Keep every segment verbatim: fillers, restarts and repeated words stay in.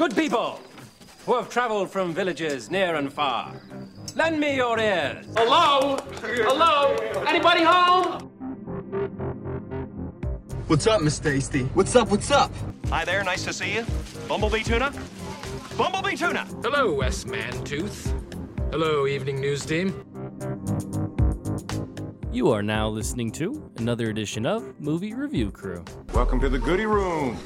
good people who have traveled from villages near and far. Lend me your ears. Hello? Hello? Anybody home? What's up, Miss Tasty? What's up, what's up? Hi there, nice to see you. Bumblebee tuna? Bumblebee tuna! Hello, Westman Tooth. Hello, evening news team. You are now listening to another edition of Movie Review Crew. Welcome to the Goody Room.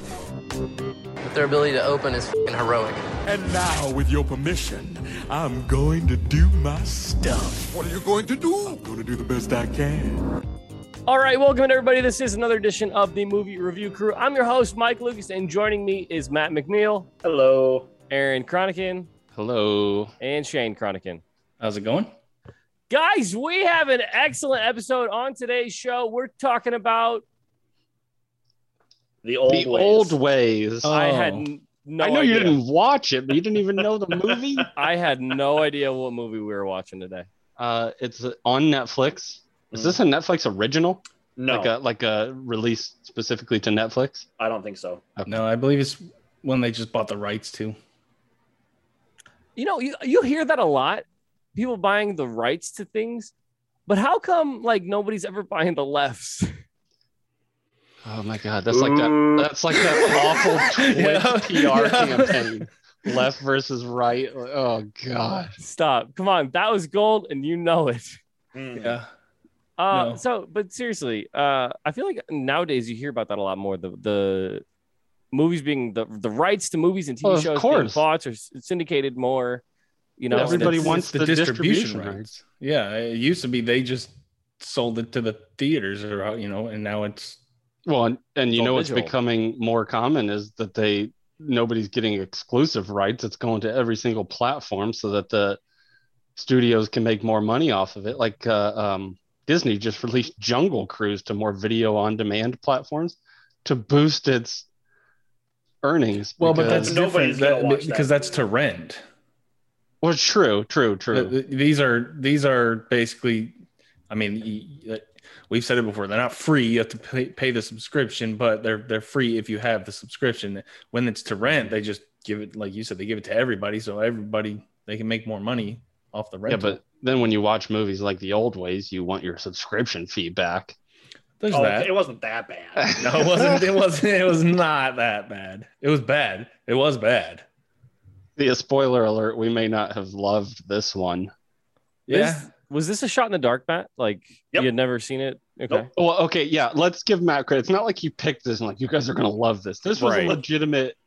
But their ability to open is f***ing heroic. And now, with your permission, I'm going to do my stuff. What are you going to do? I'm going to do the best I can. All right, welcome everybody. This is another edition of the Movie Review Crew. I'm your host, Mike Lucas, and joining me is Matt McNeil. Hello. Aaron Kronikin. Hello. And Shane Kronikin. How's it going? Guys, we have an excellent episode on today's show. We're talking about The Old the Ways. Old ways. Oh. I had no idea. I know idea. You didn't watch it, but you didn't even know the movie? I had no idea what movie we were watching today. Uh, it's on Netflix. Is this a Netflix original? No. Like a, like a release specifically to Netflix? I don't think so. Okay. No, I believe it's one they just bought the rights to. You know, you, you hear that a lot. People buying the rights to things, but how come like nobody's ever buying the lefts? Oh my god, that's Ooh. like that. That's like that awful Twitch yeah. P R yeah. campaign, left versus right. Oh god, stop! Come on, that was gold, and you know it. Mm. Yeah. Uh, no. So, but seriously, uh, I feel like nowadays you hear about that a lot more. The the movies being the the rights to movies and T V oh, shows being bought or syndicated more. You know, everybody it's, wants it's the, the distribution, distribution rights. Yeah, it used to be they just sold it to the theaters, or you know, and now it's well, and, and you know, digital. What's becoming more common is that they nobody's getting exclusive rights. It's going to every single platform so that the studios can make more money off of it. Like uh, um, Disney just released Jungle Cruise to more video on demand platforms to boost its earnings. Well, but that's different that, that. because that's to rent. Well, true, true, true. These are these are basically, I mean, we've said it before. They're not free. You have to pay, pay the subscription, but they're they're free if you have the subscription. When it's to rent, they just give it, like you said, they give it to everybody, so everybody they can make more money off the rental. Yeah, but then when you watch movies like The Old Ways, you want your subscription fee back. There's oh, that. It wasn't that bad. No, it wasn't. It wasn't. It was not that bad. It was bad. It was bad. Yeah, spoiler alert, we may not have loved this one. Yeah. This, was this a shot in the dark, Matt? Like, yep. You had never seen it? Okay. Nope. Well, okay, yeah. Let's give Matt credit. It's not like he picked this and like, you guys are going to love this. This was right. a legitimate,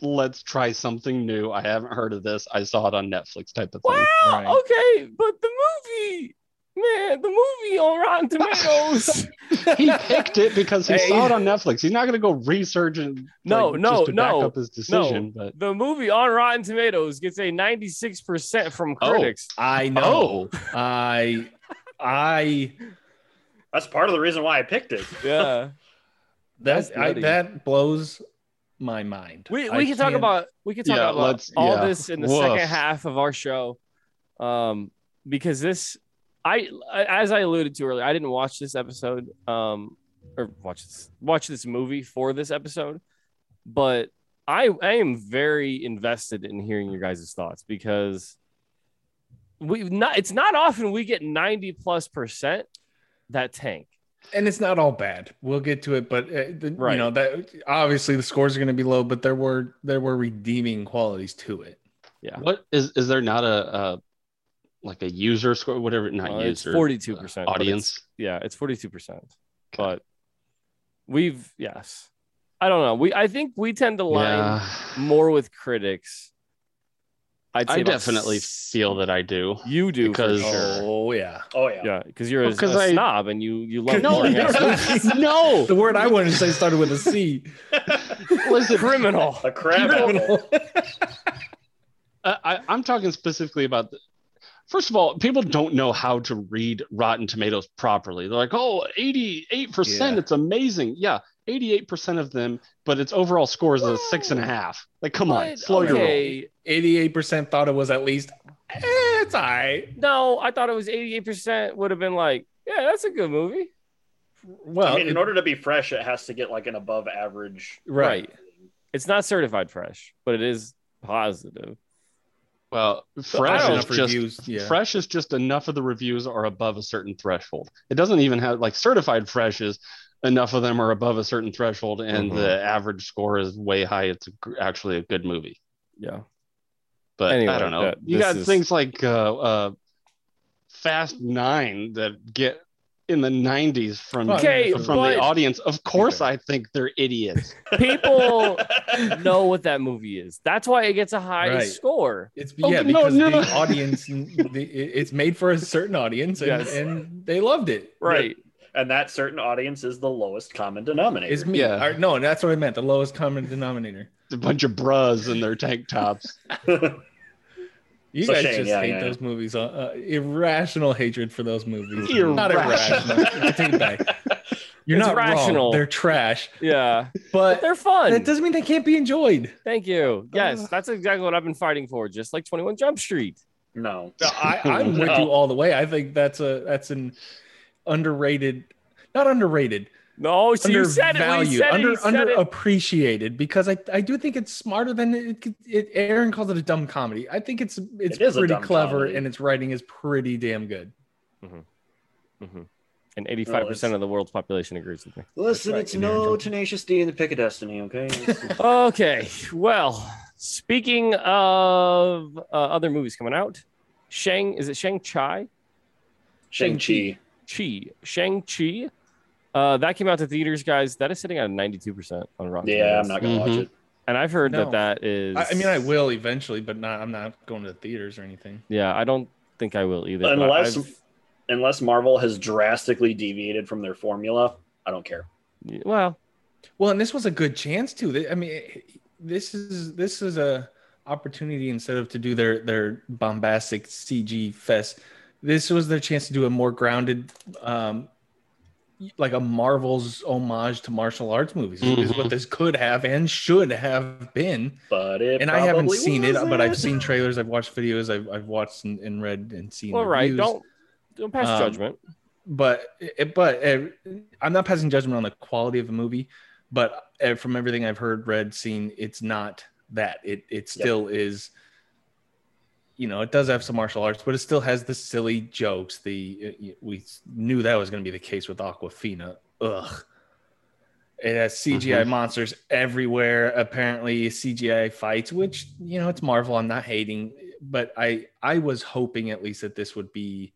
let's try something new. I haven't heard of this. I saw it on Netflix type of thing. Wow, right. Okay, but the movie... Man, the movie on Rotten Tomatoes. He picked it because he hey. saw it on Netflix. He's not going to go research and no, like, no, just to no, back up his decision. No. But the movie on Rotten Tomatoes gets a ninety-six percent from critics. Oh, I know. Oh. I, I. That's part of the reason why I picked it. Yeah, that I, that blows my mind. We we I can talk about we can talk yeah, about all yeah. this in the Woof. second half of our show, um, because this. I, as I alluded to earlier, I didn't watch this episode, um, or watch this watch this movie for this episode, but I I am very invested in hearing your guys' thoughts because we've not it's not often we get ninety plus percent that tank, and it's not all bad. We'll get to it, but uh, the, right. you know that obviously the scores are going to be low, but there were there were redeeming qualities to it. Yeah. What is is there not a? a... like a user score, whatever, not uh, user. It's forty-two percent. Uh, audience. It's, yeah, it's forty-two percent. Okay. But we've, yes. I don't know. We I think we tend to line yeah. more with critics. I'd say I definitely s- feel that I do. You do, because for sure. Oh, yeah. Oh, yeah. Yeah, because you're well, a, a I, snob and you, you love no, no. The word I wanted to say started with a C. Listen, criminal. A criminal. uh, I, I'm talking specifically about... The, First of all, people don't know how to read Rotten Tomatoes properly. They're like, oh, eighty-eight percent, yeah. It's amazing. Yeah, eighty-eight percent of them, but its overall score is a six and a half. Like, come what? on, slow okay. your roll. eighty-eight percent thought it was at least, eh, it's all right. No, I thought it was eighty-eight percent would have been like, yeah, that's a good movie. Well, I mean, it, in order to be fresh, it has to get like an above average. Right. Rating. It's not certified fresh, but it is positive. Well, fresh is just reviews, yeah. fresh is just enough of the reviews are above a certain threshold. It doesn't even have like certified fresh is enough of them are above a certain threshold, and mm-hmm. the average score is way high. It's a, actually a good movie. Yeah, but anyway, I don't know. That, you got is... things like uh, uh, Fast Nine that get in the nineties from okay, from but... the audience. Of course, okay. I think they're idiots. People know what that movie is. That's why it gets a high right. score. It's oh, yeah, no, because no. the audience, the, it's made for a certain audience, and, yes. and they loved it. Right. Yeah. And that certain audience is the lowest common denominator. It's me. Yeah. Or, no, that's what I meant. The lowest common denominator. It's a bunch of bras in their tank tops. You so guys Shane, just yeah, hate yeah. those movies. Uh, irrational hatred for those movies. Irrational. Not irrational. I take it back. You're it's not rational. Wrong. They're trash. Yeah. But, but they're fun. That doesn't mean they can't be enjoyed. Thank you. Yes, uh, that's exactly what I've been fighting for, just like twenty-one Jump Street. No. I, I'm no. with you all the way. I think that's a that's an... underrated, not underrated. No, so you said it. When you said under, it, you under said underappreciated it. Because I, I do think it's smarter than it, it. Aaron calls it a dumb comedy. I think it's it's it pretty clever comedy. And its writing is pretty damn good. Mm-hmm. Mm-hmm. And eighty-five percent of the world's population agrees with me. Listen, right, it's no Aaron Tenacious D in The Pick of Destiny. Okay. Okay. Well, speaking of uh, other movies coming out, Shang is it Shang Chi? Shang Chi. Chi Shang Chi, uh, that came out to theaters, guys. That is sitting at ninety-two percent on Rotten. Yeah, Tomatoes. I'm not gonna mm-hmm. watch it. And I've heard no. that that is. I, I mean, I will eventually, but not. I'm not going to the theaters or anything. Yeah, I don't think I will either. Unless, unless Marvel has drastically deviated from their formula, I don't care. Yeah, well, well, and this was a good chance too. I mean, this is this is a opportunity instead of to do their their bombastic C G fest. This was their chance to do a more grounded, um, like a Marvel's homage to martial arts movies, mm-hmm. is what this could have and should have been. But it and I haven't seen wasn't. it, but I've seen trailers, I've watched videos, I've, I've watched and, and read and seen. All right, reviews. don't don't pass um, judgment. But it, but it, I'm not passing judgment on the quality of the movie. But from everything I've heard, read, seen, it's not that. It it still yep. is. You know, it does have some martial arts, but it still has the silly jokes. The it, we knew that was going to be the case with Awkwafina. Ugh. It has C G I mm-hmm. monsters everywhere. Apparently, C G I fights, which you know, it's Marvel. I'm not hating, but I I was hoping at least that this would be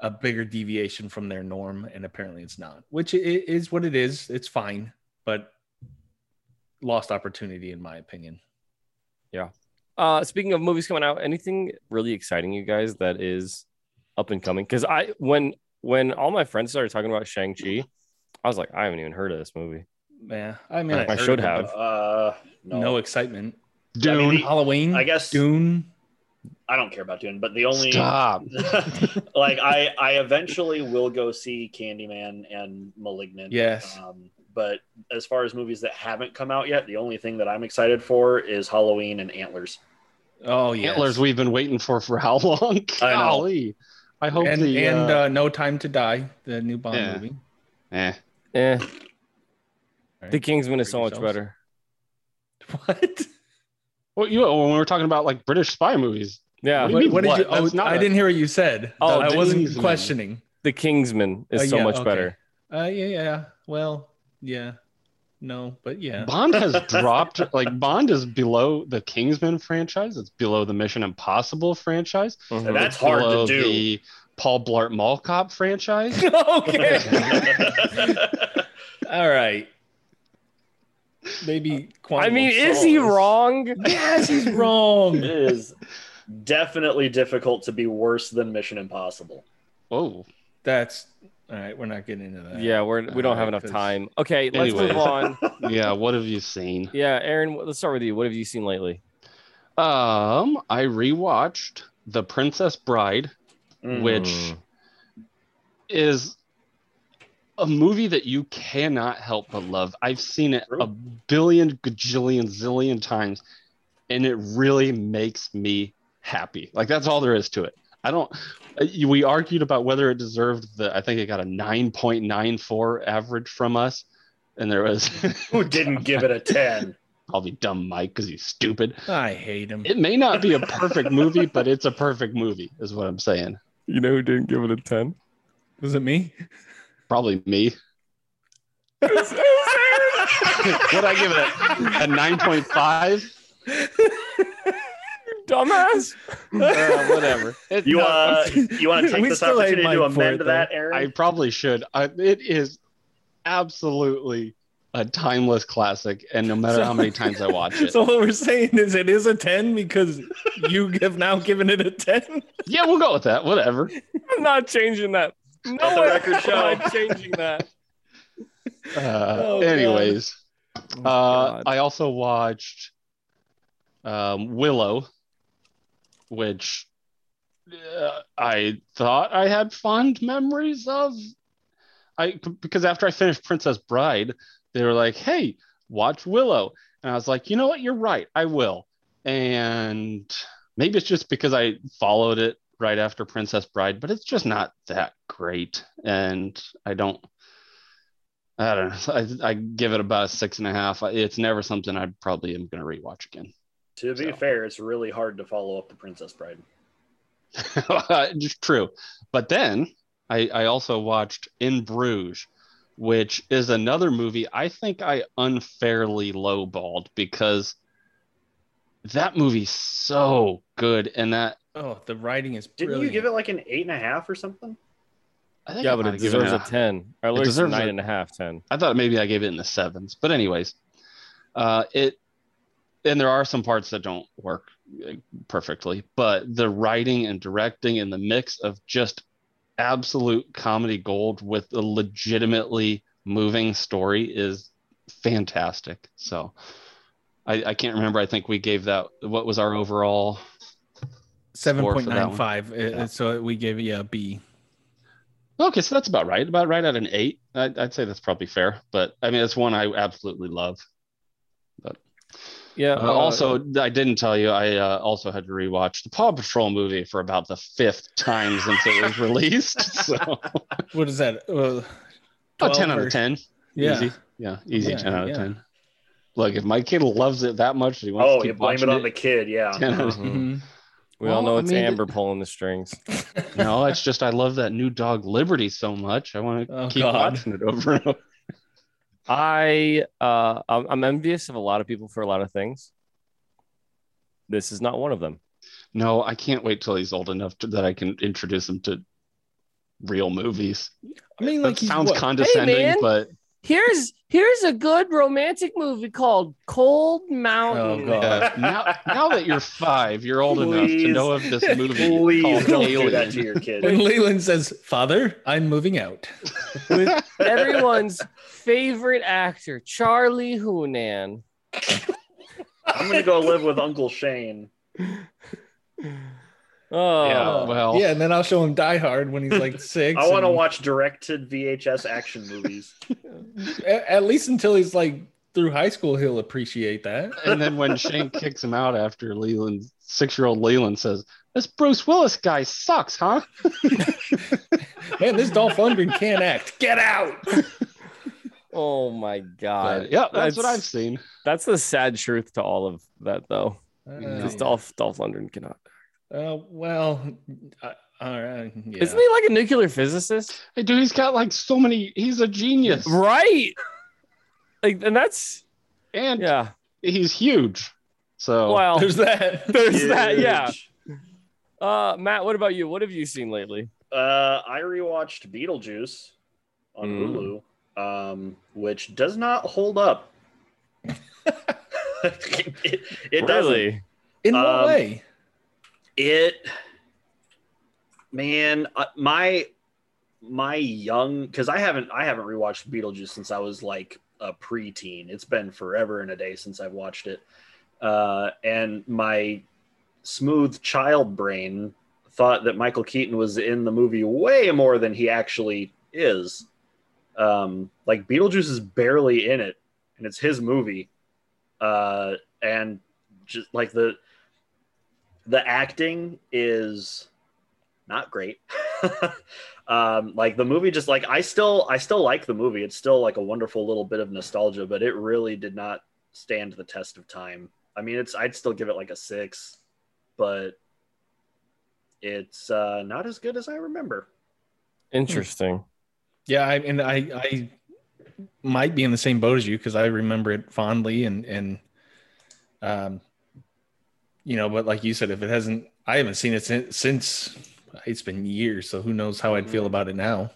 a bigger deviation from their norm, and apparently, it's not. Which it is what it is. It's fine, but lost opportunity, in my opinion. Yeah. Uh, speaking of movies coming out, anything really exciting, you guys, that is up and coming? Because I, when when all my friends started talking about Shang-Chi, I was like, I haven't even heard of this movie. Yeah, I mean, I, I should have. Of, uh, no. no excitement. Dune, I mean, the, Halloween, I guess. Dune. I don't care about Dune, but the only stop. like I, I eventually will go see Candyman and Malignant. Yes. Um, But as far as movies that haven't come out yet, the only thing that I'm excited for is Halloween and Antlers. Oh, yeah. Antlers we've been waiting for for how long? Golly. I, I hope and, the... And uh, uh, No Time to Die, the new Bond yeah. movie. Eh. Eh. Right. The Kingsman is so much better. What? Well, you know, when we were talking about like British spy movies. Yeah. What do you what, mean, what? Did you, oh, not I a... didn't hear what you said. Oh, I wasn't Kingsman. questioning. The Kingsman is oh, yeah, so much okay. better. Uh, yeah, yeah. Well... Yeah, no, but yeah. Bond has dropped, like Bond is below the Kingsman franchise. It's below the Mission Impossible franchise. Mm-hmm. And that's it's hard below to do. The Paul Blart Mall Cop franchise. Okay. All right. Maybe. Quantum I mean, is he wrong? Yes, he's wrong. It is definitely difficult to be worse than Mission Impossible. Oh, that's. All right, we're not getting into that. Yeah, we're we don't All have right, enough cause... time. Okay, let's Anyways. move on. Yeah, what have you seen? Yeah, Aaron, let's start with you. What have you seen lately? Um, I rewatched The Princess Bride, mm. which is a movie that you cannot help but love. I've seen it a billion, gajillion, zillion times, and it really makes me happy. Like that's all there is to it. I don't. We argued about whether it deserved the. I think it got a nine point nine four average from us, and there was who didn't give it a ten. probably dumb Mike because he's stupid. I hate him. It may not be a perfect movie, but it's a perfect movie, is what I'm saying. You know who didn't give it a ten? Was it me? Probably me. It was, it was Would I give it a, a nine point five? Dumbass. uh, whatever. It, you uh, you want to take this opportunity to amend it, that, Aaron? I probably should. I, it is absolutely a timeless classic, and no matter so, how many times I watch it. So what we're saying is it is a ten because you have now given it a ten? Yeah, we'll go with that. Whatever. I'm not changing that. No, the record show. I'm not changing that. Uh, oh, anyways, oh, uh, I also watched um, Willow, which uh, I thought I had fond memories of. I because after I finished Princess Bride, they were like, "Hey, watch Willow," and I was like, "You know what? You're right. I will." And maybe it's just because I followed it right after Princess Bride, but it's just not that great, and I don't. I don't know. I, I give it about a six and a half. It's never something I probably am going to rewatch again. To be so. fair, it's really hard to follow up The Princess Bride. It's true. But then I, I also watched In Bruges, which is another movie I think I unfairly lowballed because that movie's so good. And that. Oh, the writing is brilliant. Didn't you give it like an eight and a half or something? I think yeah, I but it deserves a ten. I learned a nine a, and a half, ten. I thought maybe I gave it in the sevens, but anyways, uh, it and there are some parts that don't work perfectly, but the writing and directing and the mix of just absolute comedy gold with a legitimately moving story is fantastic. So I, I can't remember. I think we gave that. What was our overall? Seven point nine five. Yeah. So we gave it yeah, a B. Okay, so that's about right. About right at an eight. I'd, I'd say that's probably fair. But I mean, it's one I absolutely love. But yeah. Uh, uh, also, uh, I didn't tell you. I uh, also had to rewatch the Paw Patrol movie for about the fifth time since it was released. So what is that? Uh, oh, ten or... out of ten. Yeah. Easy. Yeah. Easy. Yeah, ten yeah. out of ten. Look, if my kid loves it that much, he wants oh, to keep watching it. Oh, you blame it on the kid. Yeah. ten We well, all know it's I mean, Amber pulling the strings. No, it's just I love that new dog Liberty so much. I want to oh, keep God. watching it over and over. I, uh, I'm envious of a lot of people for a lot of things. This is not one of them. No, I can't wait till he's old enough to, that I can introduce him to real movies. I mean, like that sounds what? condescending, hey, but... Here's here's a good romantic movie called Cold Mountain. Oh, God. Yeah. now, now that you're five, you're old please, enough to know of this movie. Please called don't Alien. do that to your kid. When Leland says, "Father, I'm moving out," with everyone's favorite actor, Charlie Hunnam. I'm gonna go live with Uncle Shane. Oh yeah, well, yeah, and then I'll show him Die Hard when he's like six. I want to and... watch directed V H S action movies. at, at least until he's like through high school, he'll appreciate that. And then when Shane kicks him out after Leland, six-year-old Leland says, "This Bruce Willis guy sucks, huh?" Man, this Dolph Lundgren can't act. Get out! Oh my God! But, yeah, that's, that's what I've seen. That's the sad truth to all of that, though, because uh, Dolph Dolph Lundgren cannot. Uh, well, uh, all right. Yeah. Isn't he like a nuclear physicist? Hey, dude, he's got like so many. He's a genius, right? Like, and that's and yeah, he's huge. So well, there's that. There's huge. that. Yeah. Uh, Matt, what about you? What have you seen lately? Uh, I rewatched Beetlejuice on mm. Hulu, um, which does not hold up. it it really? doesn't. In what um, way? It, man, uh, my my young because I haven't I haven't rewatched Beetlejuice since I was like a preteen. It's been forever and a day since I've watched it, uh, and my smooth child brain thought that Michael Keaton was in the movie way more than he actually is. Um, like Beetlejuice is barely in it, and it's his movie, uh, and just like the. The acting is not great. um, like the movie, just like I still, I still like the movie. It's still like a wonderful little bit of nostalgia, but it really did not stand the test of time. I mean, it's I'd still give it like a six, but it's uh, not as good as I remember. Interesting. Yeah, I mean, I, I might be in the same boat as you because I remember it fondly and and um, you know, but like you said, if it hasn't, I haven't seen it since, since it's been years, so who knows how I'd feel about it now.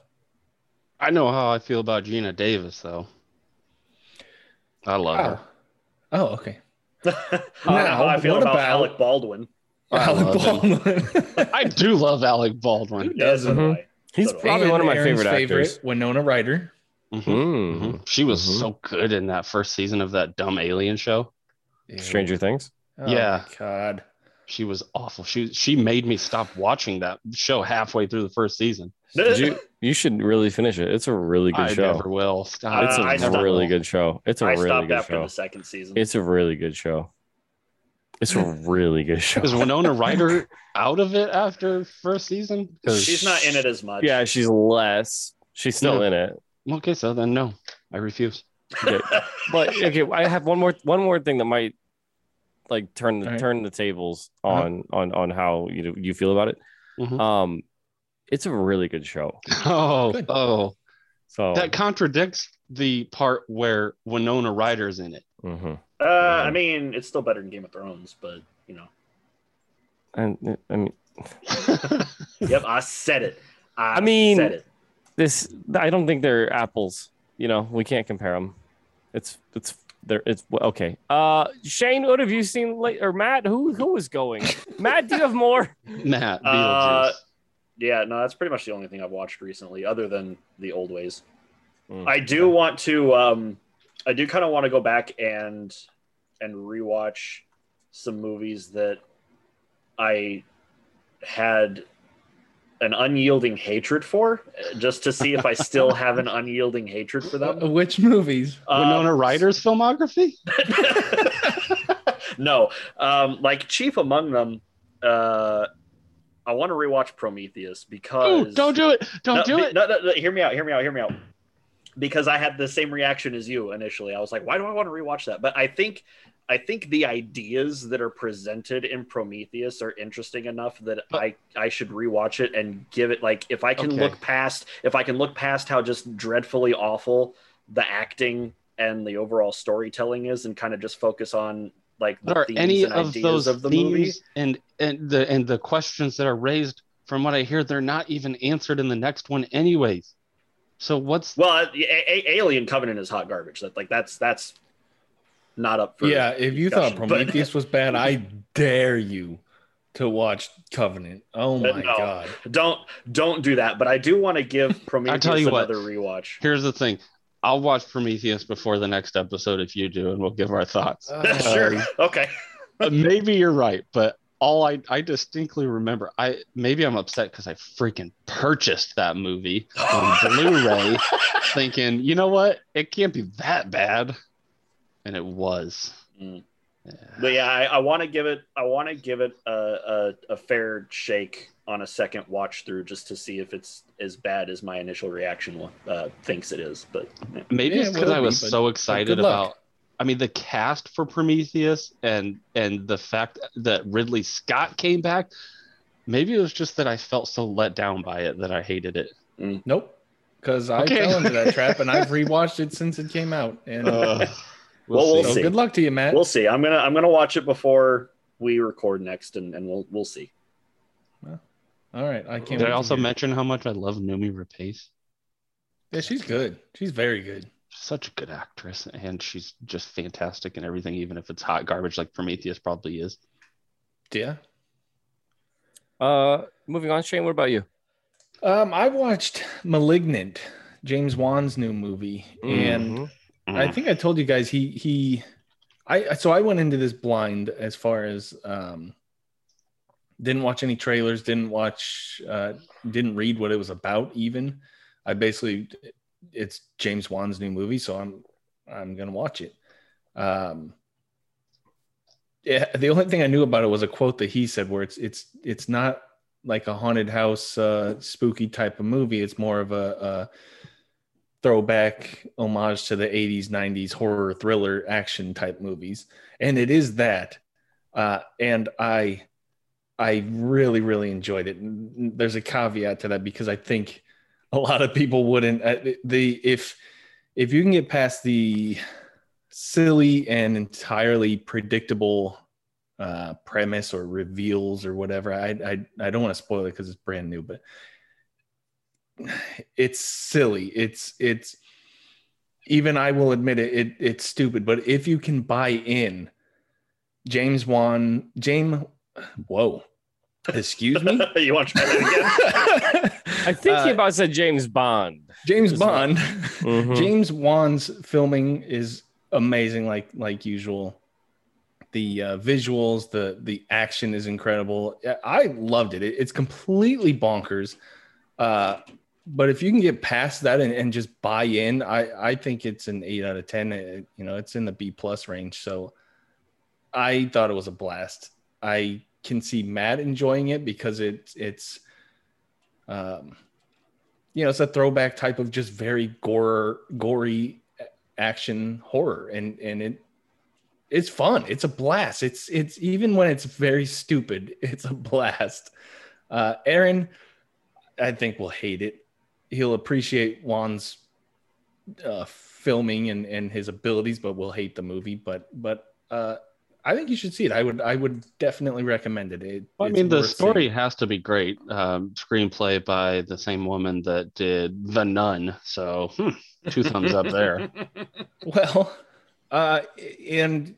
I know how I feel about Gina Davis, though. I love wow. her. Oh, okay. now, how I feel about, about Alec Baldwin. Alec Baldwin. I do love Alec Baldwin. Who doesn't? Mm-hmm. He's so probably one of my Aaron's favorite actors. Favorite, Winona Ryder. Mm-hmm. Mm-hmm. She was mm-hmm. so good in that first season of that dumb alien show. Ew. Stranger Things? Oh, yeah. God. She was awful. She she made me stop watching that show halfway through the first season. you, you should really finish it. It's a really good I show. I never will. Stop. It's a I really stopped. good show. It's a I really good show. I stopped after the second season. It's a really good show. It's a really good show. Is Winona Ryder out of it after first season? She's not in it as much. Yeah, she's less. She's still no. in it. Okay, so then no, I refuse. Okay. But okay, I have one more one more thing that might like turn the right. turn the tables on uh-huh. on on how you you feel about it. Mm-hmm. Um, it's a really good show. Oh, good. oh, so that contradicts the part where Winona Ryder's in it. Mm-hmm. Uh, I mean, it's still better than Game of Thrones, but you know. And I mean, yep, I said it. I, I mean, said it. This I don't think they're apples. You know, we can't compare them. It's it's there. It's okay. Uh, Shane, what have you seen late? Or Matt, who who is going? Matt, do you have more? Matt, Beetlejuice. Uh, yeah, no, that's pretty much the only thing I've watched recently, other than The Old Ways. Mm, I do okay. want to. Um, I do kind of want to go back and and rewatch some movies that I had an unyielding hatred for, just to see if I still have an unyielding hatred for them. Which movies? Um, Winona Ryder's filmography? No, um, like chief among them. Uh, I want to rewatch Prometheus because Ooh, don't do it. Don't no, do be, it. No, no, no, hear me out. Hear me out. Hear me out. Because I had the same reaction as you initially. I was like, why do I want to rewatch that? But I think I think the ideas that are presented in Prometheus are interesting enough that but, I, I should rewatch it and give it like if I can okay. look past if I can look past how just dreadfully awful the acting and the overall storytelling is and kind of just focus on like the are themes any and of ideas those of the movie. And and the and the questions that are raised, from what I hear, they're not even answered in the next one anyways. So what's well, a- a- Alien Covenant is hot garbage. That like that's that's not up for yeah. If you thought Prometheus but... was bad, I dare you to watch Covenant. Oh my no, god! Don't don't do that. But I do want to give Prometheus tell you another what, rewatch. Here's the thing: I'll watch Prometheus before the next episode if you do, and we'll give our thoughts. Uh, sure. Um, okay. Maybe you're right, but all I I distinctly remember, I maybe I'm upset because I freaking purchased that movie on Blu-ray, thinking, you know what, it can't be that bad, and it was. Mm. Yeah. But yeah, I, I want to give it I want to give it a, a a fair shake on a second watch through just to see if it's as bad as my initial reaction uh, thinks it is. But yeah. maybe yeah, it's because it I was be, so excited about. I mean, the cast for Prometheus and and the fact that Ridley Scott came back, maybe it was just that I felt so let down by it that I hated it. Mm. Nope, because I okay. fell into that trap and I've rewatched it since it came out. And uh, we'll, well, see. we'll so see. Good luck to you, Matt. We'll see. I'm gonna I'm gonna watch it before we record next, and, and we'll we'll see. Well, all right, I can't. Did I also mention how much I love Noomi Rapace? Yeah, she's good. She's very good. Such a good actress, and she's just fantastic in everything, even if it's hot garbage like Prometheus probably is. Yeah. Uh, moving on, Shane, what about you? Um, I watched Malignant, James Wan's new movie, mm-hmm. and mm-hmm. I think I told you guys he he, I so I went into this blind as far as um, didn't watch any trailers, didn't watch, uh, didn't read what it was about. Even I basically. It's James Wan's new movie, so I'm I'm gonna watch it. Um, yeah, the only thing I knew about it was a quote that he said, where it's it's it's not like a haunted house, uh, spooky type of movie. It's more of a, throwback homage to the eighties, nineties horror thriller action type movies. And it is that. Uh, and I, I really, really enjoyed it. And there's a caveat to that because I think a lot of people wouldn't. Uh, the if if you can get past the silly and entirely predictable uh, premise or reveals or whatever, I I, I don't want to spoil it because it's brand new, but it's silly. It's it's even I will admit it. it it's stupid, but if you can buy in, James Wan, James. Whoa. Excuse me? You want to try that again? I think uh, he about said James Bond. James Bond. Mm-hmm. James Wan's filming is amazing, like like usual. The uh, visuals, the the action is incredible. I loved it. it it's completely bonkers. Uh, but if you can get past that and, and just buy in, I, I think it's an eight out of ten. It, you know, it's in the B plus range. So I thought it was a blast. I can see Matt enjoying it because it's it's um you know, it's a throwback type of just very gore gory action horror, and and it it's fun. It's a blast. It's it's even when it's very stupid, it's a blast. Uh Aaron, I think, will hate it. He'll appreciate Juan's uh filming and and his abilities, but will hate the movie. But but uh I think you should see it. I would I would definitely recommend it. it I mean, the story seeing. has to be great. Um, screenplay by the same woman that did The Nun. So hmm, two thumbs up there. Well, uh, and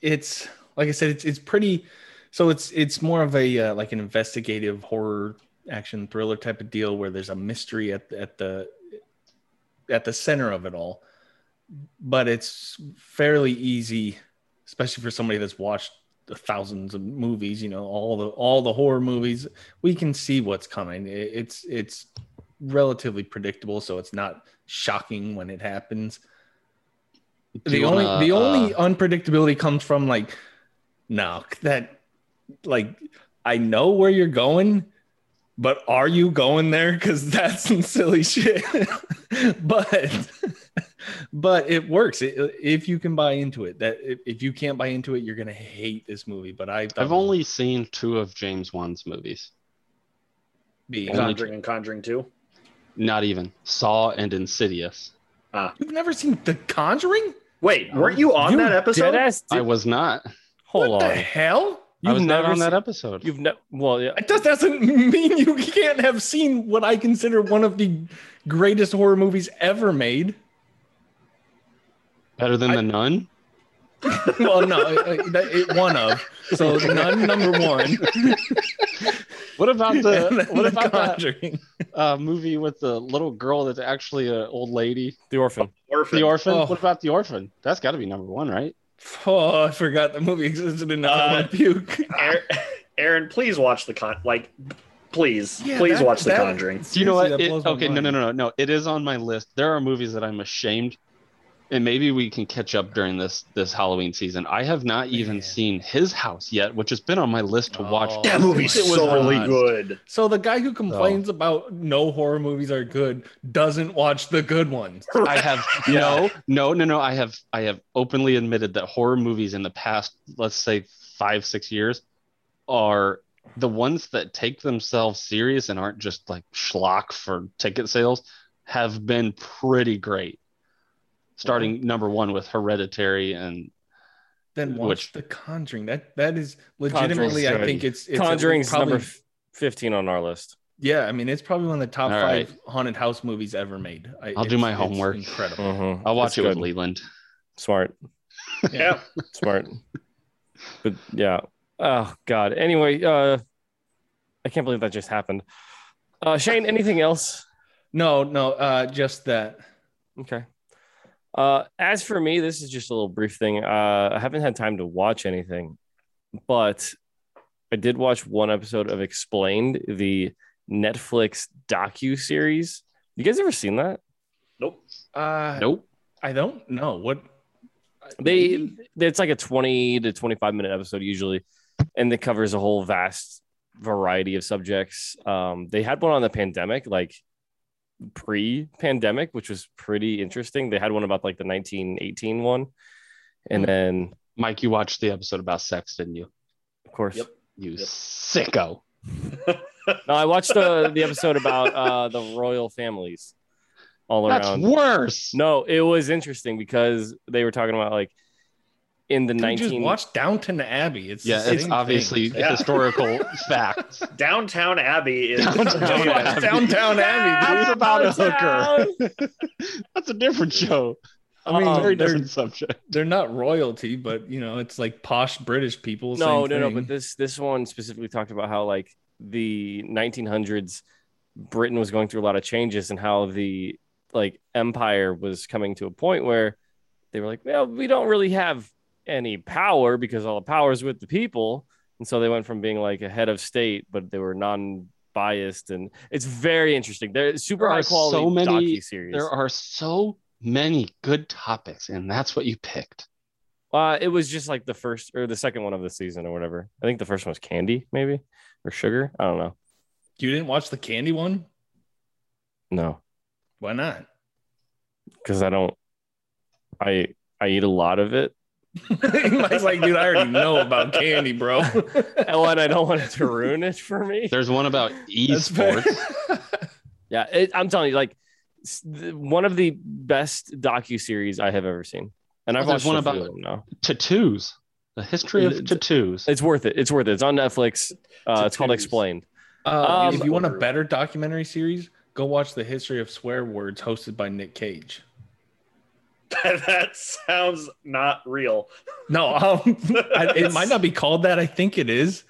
it's, like I said, it's it's pretty, so it's it's more of a uh, like an investigative horror action thriller type of deal where there's a mystery at at the at the center of it all. But it's fairly easy, especially for somebody that's watched thousands of movies, you know, all the all the horror movies. We can see what's coming. It's it's relatively predictable, so it's not shocking when it happens. The only wanna, the only uh, unpredictability comes from like, no, that like I know where you're going, but are you going there? Because that's some silly shit. but. But it works it, if you can buy into it. That if, if you can't buy into it, you're gonna hate this movie. But I, I've only seen two of James Wan's movies. Being Conjuring and Conjuring Two. Not even Saw and Insidious. Ah. You've never seen The Conjuring? Wait, weren't you on you that episode? Deadass, I was not. Hold what on. What the hell? You've I was never not on seen, that episode. You've never. Well, yeah. It does, doesn't mean you can't have seen what I consider one of the greatest horror movies ever made. Better than I, The Nun? Well, no, it, it, one of. So Nun number one. What about the what the about Conjuring. that uh, movie with the little girl that's actually an old lady? The Orphan. Oh, Orphan. The Orphan. Oh. What about The Orphan? That's got to be number one, right? Oh, I forgot the movie existed in uh, puke. Aaron, Aaron, please watch the con. Like, please, yeah, please that, watch that, The Conjuring. Do you know what? It, okay, no, no, no, no, no. It is on my list. There are movies that I'm ashamed. And maybe we can catch up during this this Halloween season. I have not even Man. seen His House yet, which has been on my list to watch. Oh, that movie's it was so really good. So the guy who complains oh. about no horror movies are good doesn't watch the good ones. I have no, no, no, no. I have I have openly admitted that horror movies in the past, let's say five, six years, are the ones that take themselves serious and aren't just like schlock for ticket sales, have been pretty great. Starting number one with Hereditary, and then watch which, The Conjuring. That that is legitimately, I think it's, it's Conjuring's probably, number fifteen on our list. Yeah, I mean it's probably one of the top All five right. haunted house movies ever made. I, I'll do my homework. Incredible. Mm-hmm. I'll watch That's it good. with Leland. Smart. Yeah, smart. But yeah. Oh God. Anyway, uh, I can't believe that just happened. Uh, Shane, anything else? No, no, uh, just that. Okay. Uh, as for me, this is just a little brief thing. Uh, I haven't had time to watch anything, but I did watch one episode of Explained, the Netflix docu-series. You guys ever seen that? Nope. Uh, nope. I don't know what they. It's like a twenty to twenty-five minute episode usually, and it covers a whole vast variety of subjects. Um, they had one on the pandemic, like pre-pandemic, which was pretty interesting. They had one about like the nineteen eighteen one. And then Mike, you watched the episode about sex, didn't you? Of course. Yep. You yep. sicko. No, I watched uh, the episode about uh, the royal families all That's around. That's worse. No, it was interesting because they were talking about like in the nineteen. nineteen- watch Downton Abbey. It's yeah, it's obviously yeah. historical fact. Downtown Abbey is Downtown Abbey. Downtown Abbey. It's about a hooker. That's a different show. I mean, um, very different they're, subject. They're not royalty, but you know, it's like posh British people. No, no, thing. no. But this this one specifically talked about how like the nineteen hundreds Britain was going through a lot of changes, and how the like empire was coming to a point where they were like, well, we don't really have any power because all the power is with the people, and so they went from being like a head of state, but they were non-biased, and it's very interesting. They're super there high quality so many, docuseries. There are so many good topics, and that's what you picked. Uh, it was just like the first or the second one of the season or whatever. I think the first one was candy, maybe, or sugar. I don't know. You didn't watch the candy one? No. Why not? Because I don't. I I eat a lot of it. Mike's like, dude, I already know about candy, bro. And when I don't want it to ruin it for me. There's one about esports. Yeah, it, I'm telling you, like one of the best docu-series I have ever seen. And I've oh, watched one about now. tattoos, the history of it's, tattoos. It's worth it. It's worth it. It's on Netflix. Uh, it's called Explained. Uh, um, if you want a better documentary series, go watch The History of Swear Words, hosted by Nick Cage. That sounds not real. No, um, I, it might not be called that. I think it is.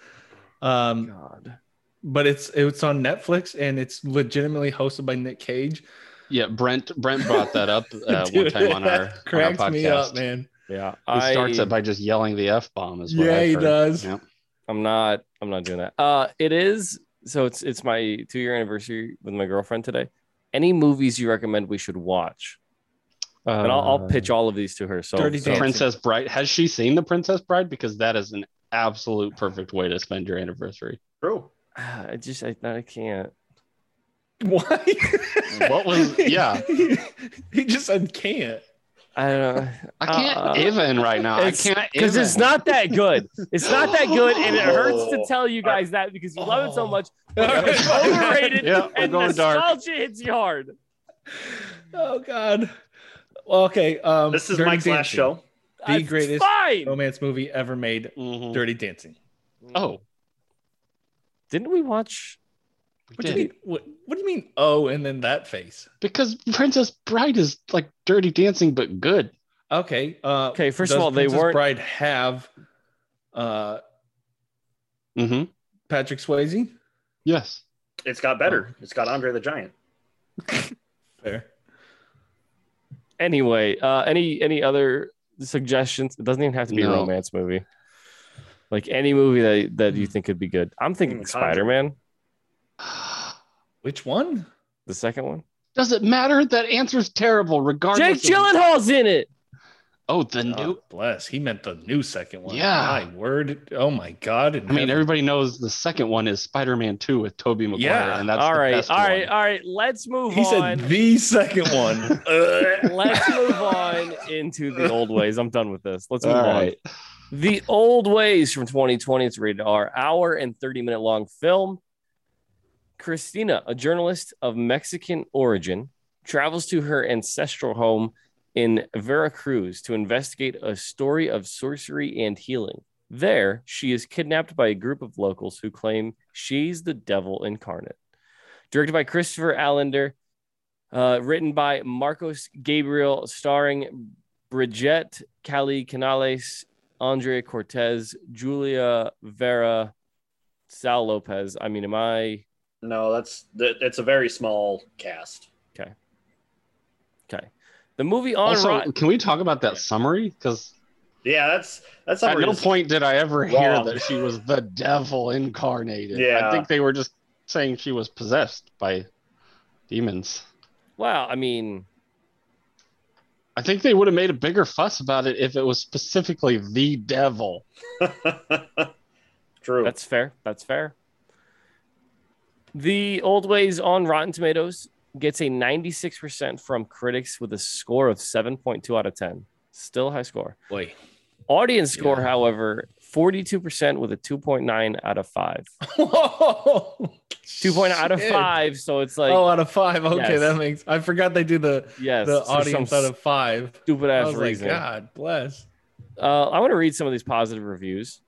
Um, God, but it's it's on Netflix, and it's legitimately hosted by Nick Cage. Yeah, Brent Brent brought that up uh, Dude, one time on our, on our podcast. Me up, man. Yeah, he I, starts it by just yelling the F bomb. Is what yeah, I've he heard. does. Yeah. I'm not. I'm not doing that. Uh, it is. So it's it's my two year anniversary with my girlfriend today. Any movies you recommend we should watch? Uh, and I'll, I'll pitch all of these to her. So, Dirty so Princess Bride. Has she seen The Princess Bride? Because that is an absolute perfect way to spend your anniversary. True. I just I, I can't. Why? What was? Yeah, he, he just said can't. I don't know. I can't uh, even right now. I can't because it's not that good. It's not that good, and it hurts to tell you guys that because you love it so much. But it's overrated, yeah, and nostalgia dark. hits you hard. Oh God. Okay, um, this is Dirty Mike's Dancing. last show. The it's greatest fine. romance movie ever made, mm-hmm. Dirty Dancing. Oh, didn't we watch? We what, did. do you mean, what, what do you mean? Oh, and then that face? Because Princess Bride is like Dirty Dancing, but good. Okay. Uh, okay. First of all, Princess they weren't. Bride have uh, mm-hmm. Patrick Swayze. Yes, it's got better. Oh. It's got Andre the Giant. Fair. Anyway, uh, any any other suggestions? It doesn't even have to be no. a romance movie. Like any movie that, that you think could be good. I'm thinking Spider-Man. Which one? The second one. Does it matter? That answer's terrible regardless. Jake Gyllenhaal's of... in it. Oh, the oh, new. Bless. He meant the new second one. Yeah. My word. Oh, my God. I mean, everybody knows the second one is Spider-Man two with Tobey Maguire. Yeah. And that's all right. The best all right. One. All right. Let's move he on. He said the second one. Let's move on into The Old Ways. I'm done with this. Let's move all on. Right. The Old Ways from twenty twenty. It's rated R. Hour and thirty minute long film. Christina, a journalist of Mexican origin, travels to her ancestral home in Veracruz to investigate a story of sorcery and healing. There, she is kidnapped by a group of locals who claim she's the devil incarnate. Directed by Christopher Allender, uh, written by Marcos Gabriel, starring Bridget Cali Canales, Andre Cortez, Julia Vera, Sal Lopez. I mean, am I... No, that's it's a very small cast. Okay. Okay. The movie on also, Rotten... Can we talk about that summary? Because yeah, that's that's at no point did I ever wrong. hear that she was the devil incarnated. Yeah, I think they were just saying she was possessed by demons. Wow, I mean, I think they would have made a bigger fuss about it if it was specifically the devil. True. That's fair. That's fair. The Old Ways on Rotten Tomatoes gets a ninety-six percent from critics with a score of seven point two out of ten. Still high score. Boy. Audience score, yeah. however, forty-two percent with a two point nine out of five. Whoa. two point nine out of five. So it's like. Oh, out of five. Okay, yes. That makes. I forgot they do the, yes, the audience out of five. Stupid ass reason. Like, God bless. Uh, I want to read some of these positive reviews.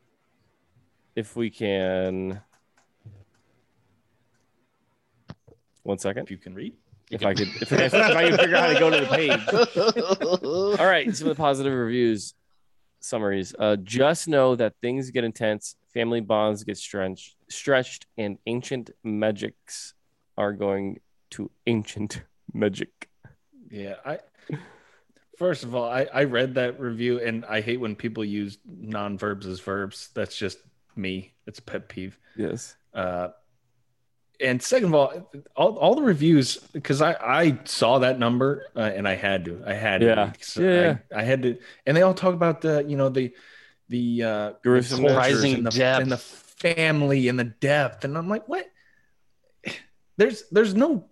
If we can. One second. If you can read. You if can. I could if, if, if I could figure out how to go to the page. All right. Some of the positive reviews. Summaries. Uh, just know that things get intense. Family bonds get stretched, stretched, and ancient magics are going to ancient magic. Yeah. I. First of all, I, I read that review, and I hate when people use non-verbs as verbs. That's just me. It's a pet peeve. Yes. Uh, and second of all, all, all the reviews, because I, I saw that number uh, and I had to, I had to, yeah, so yeah. I, I had to, and they all talk about the, you know, the, the, uh, the rising and the, depth. And the family and the depth, and I'm like, what? There's, there's no.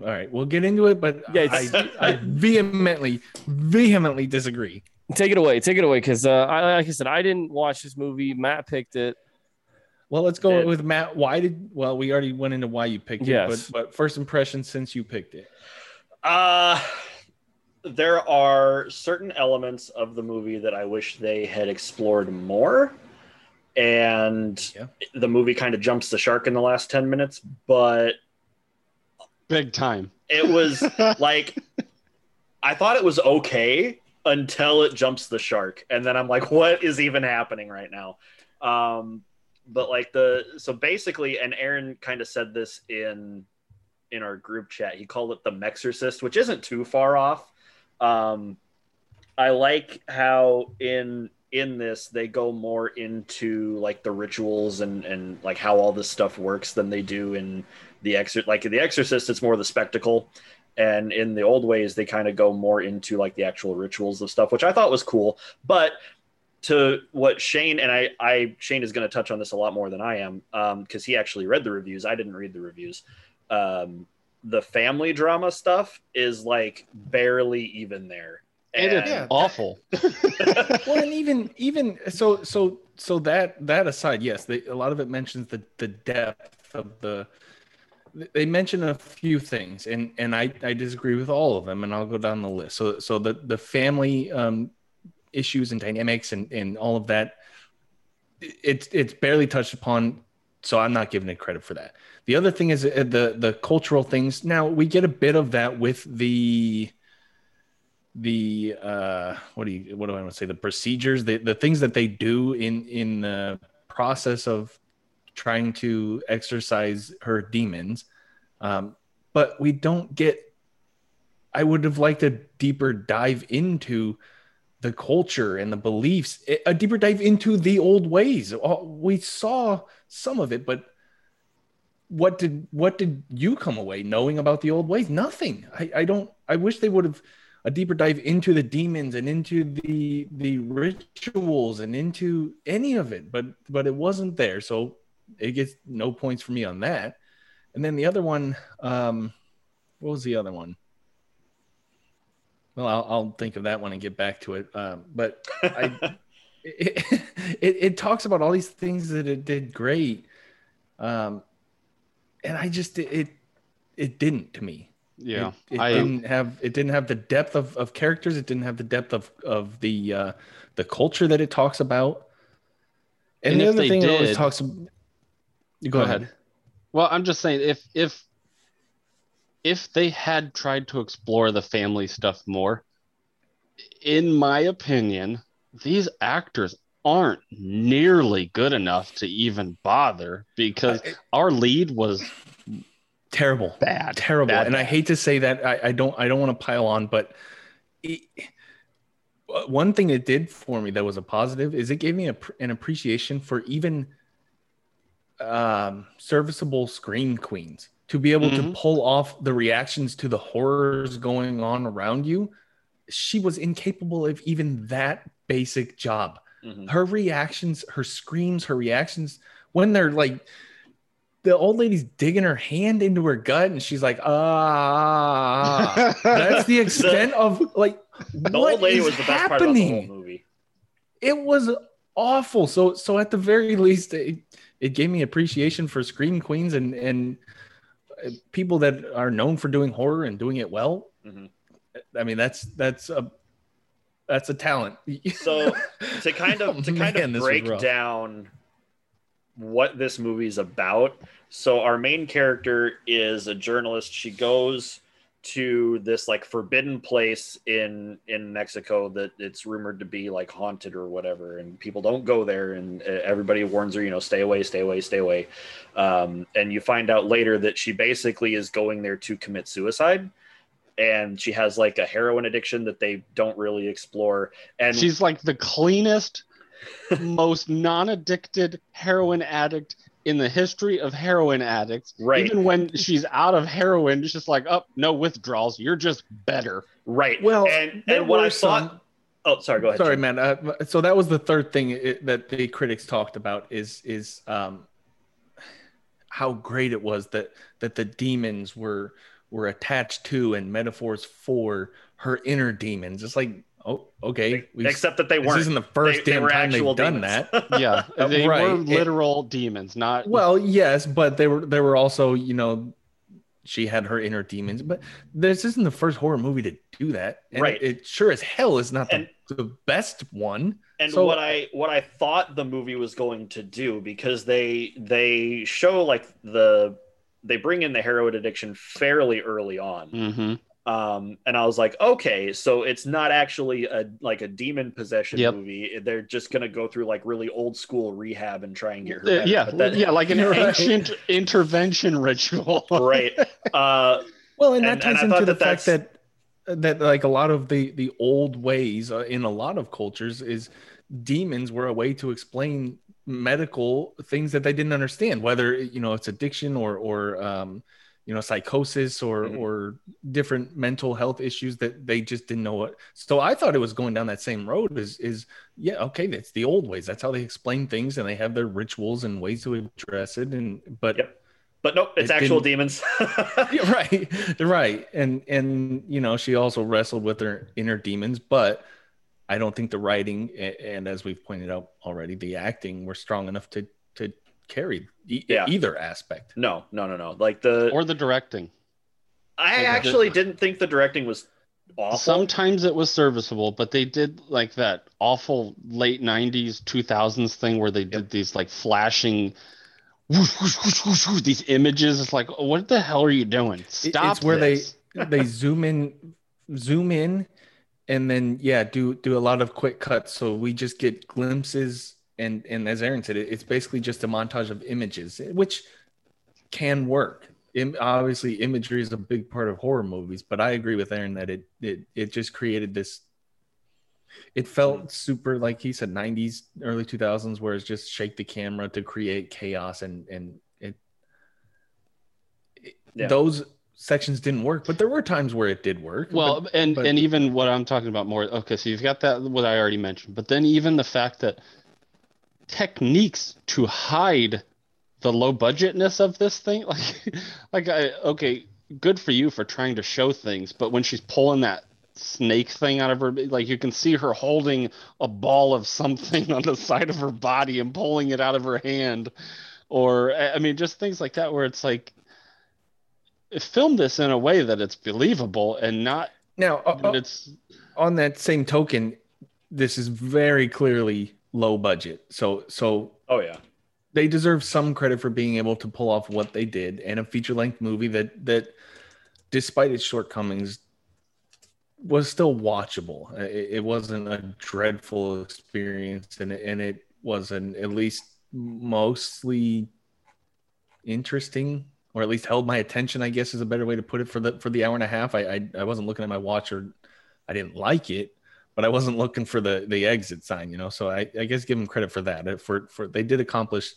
All right, we'll get into it, but yeah, I, I vehemently, vehemently disagree. Take it away, take it away, because uh, I, like I said, I didn't watch this movie. Matt picked it. Well, let's go with Matt. Why did? Well, we already went into why you picked it. Yes. But, but first impression since you picked it. Uh, there are certain elements of the movie that I wish they had explored more. And yeah. the movie kind of jumps the shark in the last ten minutes, but big time. It was like, I thought it was okay until it jumps the shark. And then I'm like, what is even happening right now? Um, But like the, so basically, and Aaron kind of said this in, in our group chat, he called it the Mexorcist, which isn't too far off. Um, I like how in, in this, they go more into like the rituals and, and like how all this stuff works than they do in the Exorcist. Like in the Exorcist, it's more the spectacle. And in the Old Ways, they kind of go more into like the actual rituals of stuff, which I thought was cool, but to what Shane and I, I Shane is going to touch on this a lot more than I am, because um, he actually read the reviews. I didn't read the reviews. Um, the family drama stuff is like barely even there. And it is yeah. awful. Well, and even even so so so that that aside, yes, they, a lot of it mentions the the depth of the. They mention a few things, and and I I disagree with all of them, and I'll go down the list. So so the the family. Um, issues and dynamics and, and all of that, it's it's barely touched upon, so I'm not giving it credit for that. The other thing is the the cultural things. Now we get a bit of that with the the uh what do you what do I want to say the procedures, the, the things that they do in in the process of trying to exorcise her demons, um but we don't get, I would have liked a deeper dive into the culture and the beliefs, a deeper dive into the old ways. We saw some of it, but what did what did you come away knowing about the old ways? Nothing. I, I don't. I wish they would have a deeper dive into the demons and into the the rituals and into any of it, but but it wasn't there, so it gets no points for me on that. And then the other one, um, what was the other one? Well, I'll, I'll think of that one and get back to it. Um, but I, it, it, it talks about all these things that it did great. Um, and I just, it, it didn't to me. Yeah. It, it I, didn't have, it didn't have the depth of, of characters. It didn't have the depth of, of the, uh, the culture that it talks about. And, and the other thing did, it always talks about, go, go ahead. ahead. Well, I'm just saying if, if, If they had tried to explore the family stuff more, in my opinion, these actors aren't nearly good enough to even bother, because I, our lead was terrible, bad, terrible. Bad. And I hate to say that. I, I don't. I don't want to pile on, but it, one thing it did for me that was a positive is it gave me a, an appreciation for even um, serviceable scream queens. To be able mm-hmm. to pull off the reactions to the horrors going on around you, she was incapable of even that basic job. Mm-hmm. Her reactions, her screams, her reactions, when they're like the old lady's digging her hand into her gut, and she's like, ah. That's the extent the, of like the what old lady is was the best happening? Part of the whole movie. It was awful. So, so at the very least, it, it gave me appreciation for scream queens and and people that are known for doing horror and doing it well. Mm-hmm. I mean, that's that's a that's a talent. So to kind of to kind Man, of break down what this movie is about. So our main character is a journalist. She goes to this like forbidden place in in Mexico that it's rumored to be like haunted or whatever, and people don't go there, and everybody warns her, you know, stay away, stay away, stay away. Um, and you find out later that she basically is going there to commit suicide. And she has like a heroin addiction that they don't really explore. And she's like the cleanest, most non-addicted heroin addict in the history of heroin addicts. Right. Even when she's out of heroin, it's just like, oh, no withdrawals. You're just better. Right. Well, and, and what I some... thought. Oh, sorry. Go ahead. Sorry, Jim. man. Uh, so that was the third thing it, that the critics talked about is is um, how great it was that that the demons were. were attached to and metaphors for her inner demons. It's like, oh, okay. We've, Except that they weren't. This isn't the first they, damn they time they've done demons. that. Yeah, they right. were literal it, demons, not... Well, yes, but they were, they were also, you know, she had her inner demons. But this isn't the first horror movie to do that. And right. It, it sure as hell is not the, and, the best one. And so, what I what I thought the movie was going to do, because they they show, like, the... they bring in the heroin addiction fairly early on. Mm-hmm. Um, and I was like, okay, so it's not actually a, like a demon possession yep. movie. They're just going to go through like really old school rehab and try and get her. Uh, yeah. That, yeah. Like an ancient intervention ritual. Right. Uh, well, and that and, ties and into the that fact that, that like a lot of the, the old ways uh, in a lot of cultures is demons were a way to explain medical things that they didn't understand, whether you know it's addiction or or um you know psychosis or mm-hmm. or different mental health issues that they just didn't know what. So I thought it was going down that same road is is yeah okay that's the old ways, that's how they explain things, and they have their rituals and ways to address it, and but yep. but nope, it's it actual demons. right right and and you know she also wrestled with her inner demons, but I don't think the writing and, as we've pointed out already, the acting were strong enough to to carry e- yeah. either aspect. No, no, no, no. Like the or the directing. I like actually did. didn't think the directing was awful. Sometimes it was serviceable, but they did like that awful late nineties, two thousands thing where they did yep. these like flashing whoosh, whoosh, whoosh, whoosh, whoosh, these images. It's like, what the hell are you doing? Stop. It's where this. they they zoom in, zoom in. And then, yeah, do do a lot of quick cuts. So we just get glimpses. And, and as Aaron said, it, it's basically just a montage of images, which can work. Im- obviously, imagery is a big part of horror movies. But I agree with Aaron that it it it just created this. It felt super, like he said, nineties, early two thousands, where it's just shake the camera to create chaos. And, and it, it yeah. those... sections didn't work, but there were times where it did work. Well, but, and but... and even what I'm talking about more, okay, so you've got that, what I already mentioned, but then even the fact that techniques to hide the low budgetness of this thing, like like I, okay, good for you for trying to show things, but when she's pulling that snake thing out of her, like you can see her holding a ball of something on the side of her body and pulling it out of her hand, or I mean just things like that where it's like film this in a way that it's believable and not now uh, it's on that same token. This is very clearly low budget, so so oh yeah they deserve some credit for being able to pull off what they did in a feature-length movie that that despite its shortcomings was still watchable. It, it wasn't a dreadful experience, and it, and it wasn't at least mostly interesting, or at least held my attention, I guess is a better way to put it, for the for the hour and a half. I, I I wasn't looking at my watch, or I didn't like it, but I wasn't looking for the the exit sign, you know. So I, I guess give them credit for that. For for they did accomplish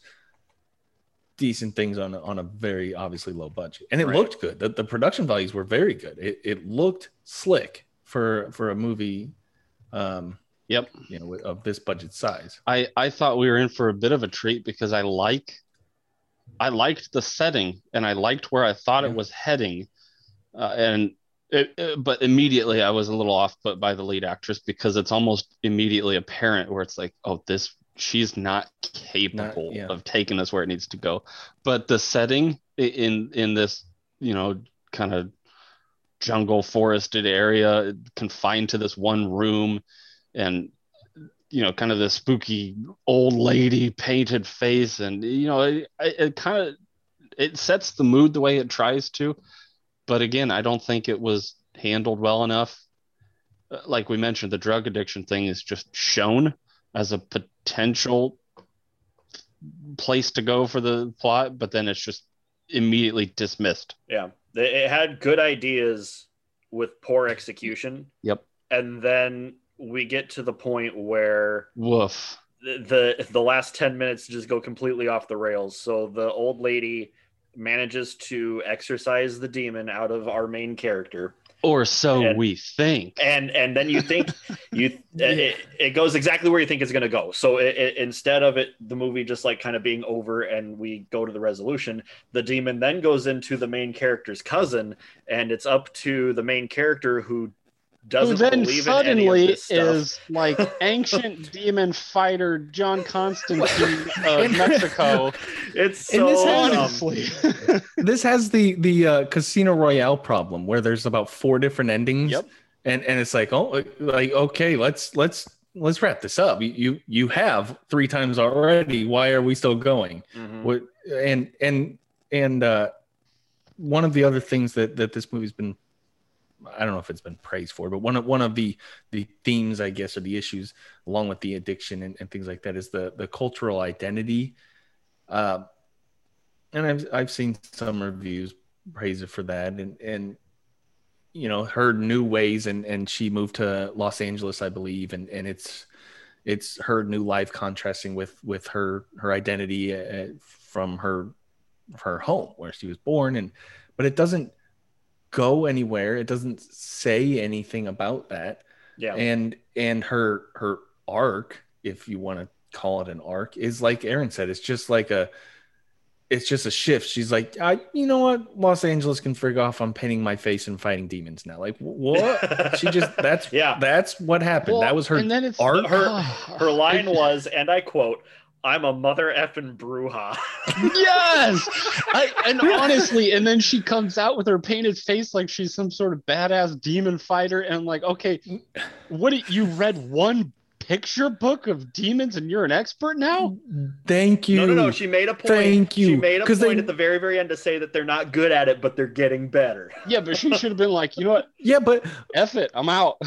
decent things on on a very obviously low budget, and it right. looked good. The, the production values were very good. It it looked slick for for a movie. Um, yep. You know, of this budget size. I I thought we were in for a bit of a treat, because I like I liked the setting and I liked where I thought yeah. it was heading. Uh, and it, it, but immediately I was a little off put by the lead actress, because it's almost immediately apparent where it's like, oh, this she's not capable not, yeah. of taking us where it needs to go. But the setting in in this, you know, kind of jungle forested area, confined to this one room, and you know, kind of the spooky old lady painted face, and you know, it, it kind of it sets the mood the way it tries to. But again, I don't think it was handled well enough. Like we mentioned, the drug addiction thing is just shown as a potential place to go for the plot, but then it's just immediately dismissed. Yeah, it had good ideas with poor execution. Yep. And then we get to the point where woof, the the last ten minutes just go completely off the rails. So the old lady manages to exorcise the demon out of our main character, or so and, we think, and and then you think you yeah. it, it goes exactly where you think it's going to go. So it, it, instead of it the movie just like kind of being over and we go to the resolution, the demon then goes into the main character's cousin, and it's up to the main character who doesn't who then believe suddenly in any of this stuff. Is like ancient demon fighter John Constantine of Mexico. It's so this has, honestly, this has the the uh, Casino Royale problem where there's about four different endings, yep. and and it's like oh like okay let's let's let's wrap this up. You you have three times already. Why are we still going? Mm-hmm. What and and and uh, one of the other things that that this movie's been, I don't know if it's been praised for, but one of one of the the themes, I guess, or the issues along with the addiction and, and things like that is the the cultural identity. Uh, and I've I've seen some reviews praise it for that, and and you know, her new ways, and and she moved to Los Angeles, I believe, and and it's it's her new life contrasting with with her her identity uh, from her her home where she was born, and but it doesn't go anywhere. It doesn't say anything about that. Yeah. And and her her arc, if you want to call it an arc, is like Aaron said, it's just like a it's just a shift. She's like, I, you know what, Los Angeles can frig off. I'm painting my face and fighting demons now. Like what? She just that's yeah. That's what happened. Well, that was her and then it's, arc. Her her line was, and I quote, "I'm a mother effing brouhaha." Yes! I, and honestly, and then she comes out with her painted face like she's some sort of badass demon fighter, and I'm like, okay, what, you read one picture book of demons and you're an expert now? Thank you. No, no, no, she made a point. Thank you. She made a point they, at the very, very end to say that they're not good at it, but they're getting better. Yeah, but she should have been like, you know what? Yeah, but... F it, I'm out.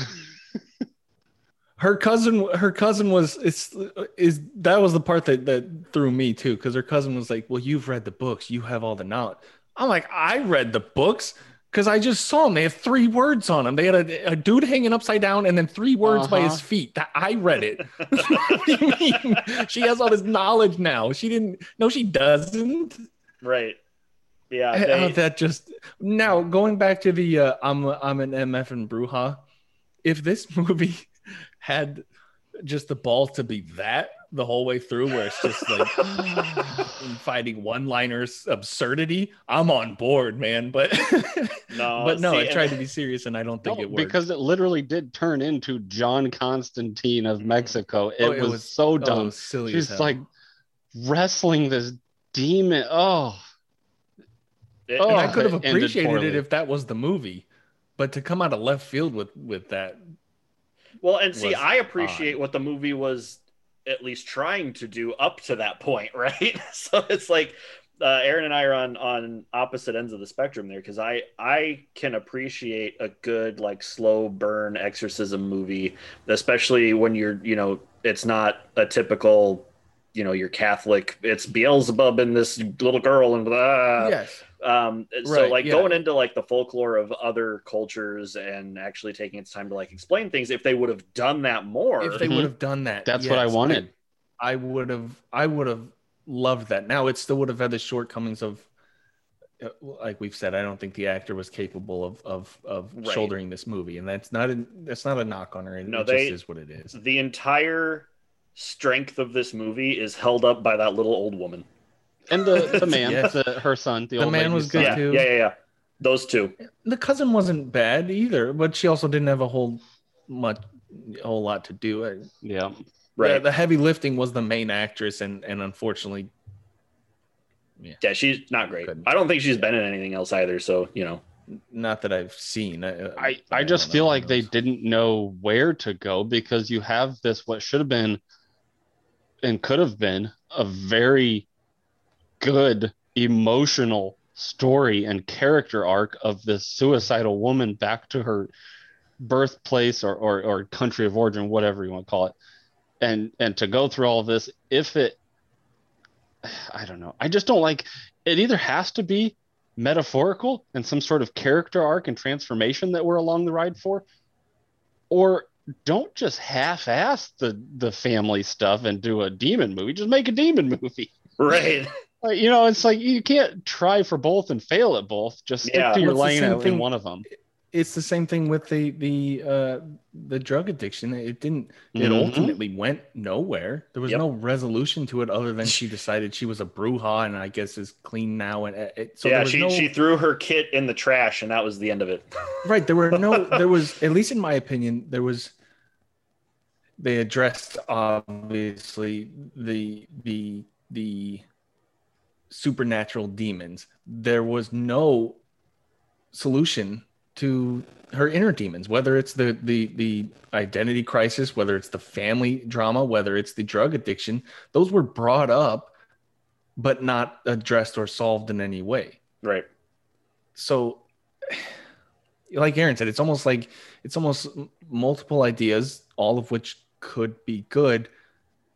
Her cousin, her cousin was it's is that was the part that, that threw me too, because her cousin was like, "Well, you've read the books, you have all the knowledge." I'm like, I read the books because I just saw them. They have three words on them. They had a, a dude hanging upside down and then three words uh-huh. by his feet. That I read it. What do you mean? She has all this knowledge now. She didn't. No, she doesn't. Right. Yeah. They... Uh, that just now going back to the uh, I'm I'm an M F and brouhaha. If this movie had just the ball to be that the whole way through, where it's just like fighting one-liners absurdity, I'm on board, man. But no, but no, see, I tried to be serious, and I don't think no, it worked because it literally did turn into John Constantine of Mexico. It, oh, it was, was so dumb. Oh, it was silly. She's like wrestling this demon. Oh, it, oh I could have appreciated it if that was the movie, but to come out of left field with with that. Well, and see, I appreciate odd. what the movie was at least trying to do up to that point, right? So it's like uh, Aaron and I are on, on opposite ends of the spectrum there, because I, I can appreciate a good, like, slow burn exorcism movie, especially when you're, you know, it's not a typical, you know, you're Catholic, it's Beelzebub and this little girl and blah. Yes. Um, right, so like yeah. going into like the folklore of other cultures and actually taking its time to like explain things, if they would have done that more, if they mm-hmm. would have done that, that's yes, what I wanted. I would have, I would have loved that. Now it still would have had the shortcomings of, like we've said, I don't think the actor was capable of of of right. shouldering this movie, and that's not a that's not a knock on her. It, no, it they, just is what it is. The entire strength of this movie is held up by that little old woman. And the, the man, yeah. the, her son, the, the old man was good son. too. Yeah, yeah, yeah, yeah. Those two. The cousin wasn't bad either, but she also didn't have a whole much, a whole lot to do. Yeah, right. The, the heavy lifting was the main actress, and and unfortunately, yeah, yeah she's not great. Couldn't. I don't think she's been in anything else either. So you know, not that I've seen. I I, I, I just feel like they didn't know where to go, because you have this what should have been and could have been a very good emotional story and character arc of this suicidal woman back to her birthplace or, or or country of origin, whatever you want to call it, and and to go through all of this. If it, I don't know, I just don't like it. Either has to be metaphorical and some sort of character arc and transformation that we're along the ride for, or don't just half-ass the the family stuff and do a demon movie. Just make a demon movie, right? Like, you know, it's like you can't try for both and fail at both. Just stick yeah. to your well, lane in thing, one of them. It's the same thing with the the uh, the drug addiction. It didn't. It mm-hmm. ultimately went nowhere. There was yep. no resolution to it other than she decided she was a brouhaha and I guess is clean now. And it, so yeah, there was she no, she threw her kit in the trash and that was the end of it. Right. There were no. There was, at least in my opinion, there was. They addressed obviously the the the. supernatural demons. There was no solution to her inner demons, whether it's the the the identity crisis, whether it's the family drama, whether it's the drug addiction. Those were brought up but not addressed or solved in any way, right? So like Aaron said, it's almost like it's almost multiple ideas, all of which could be good,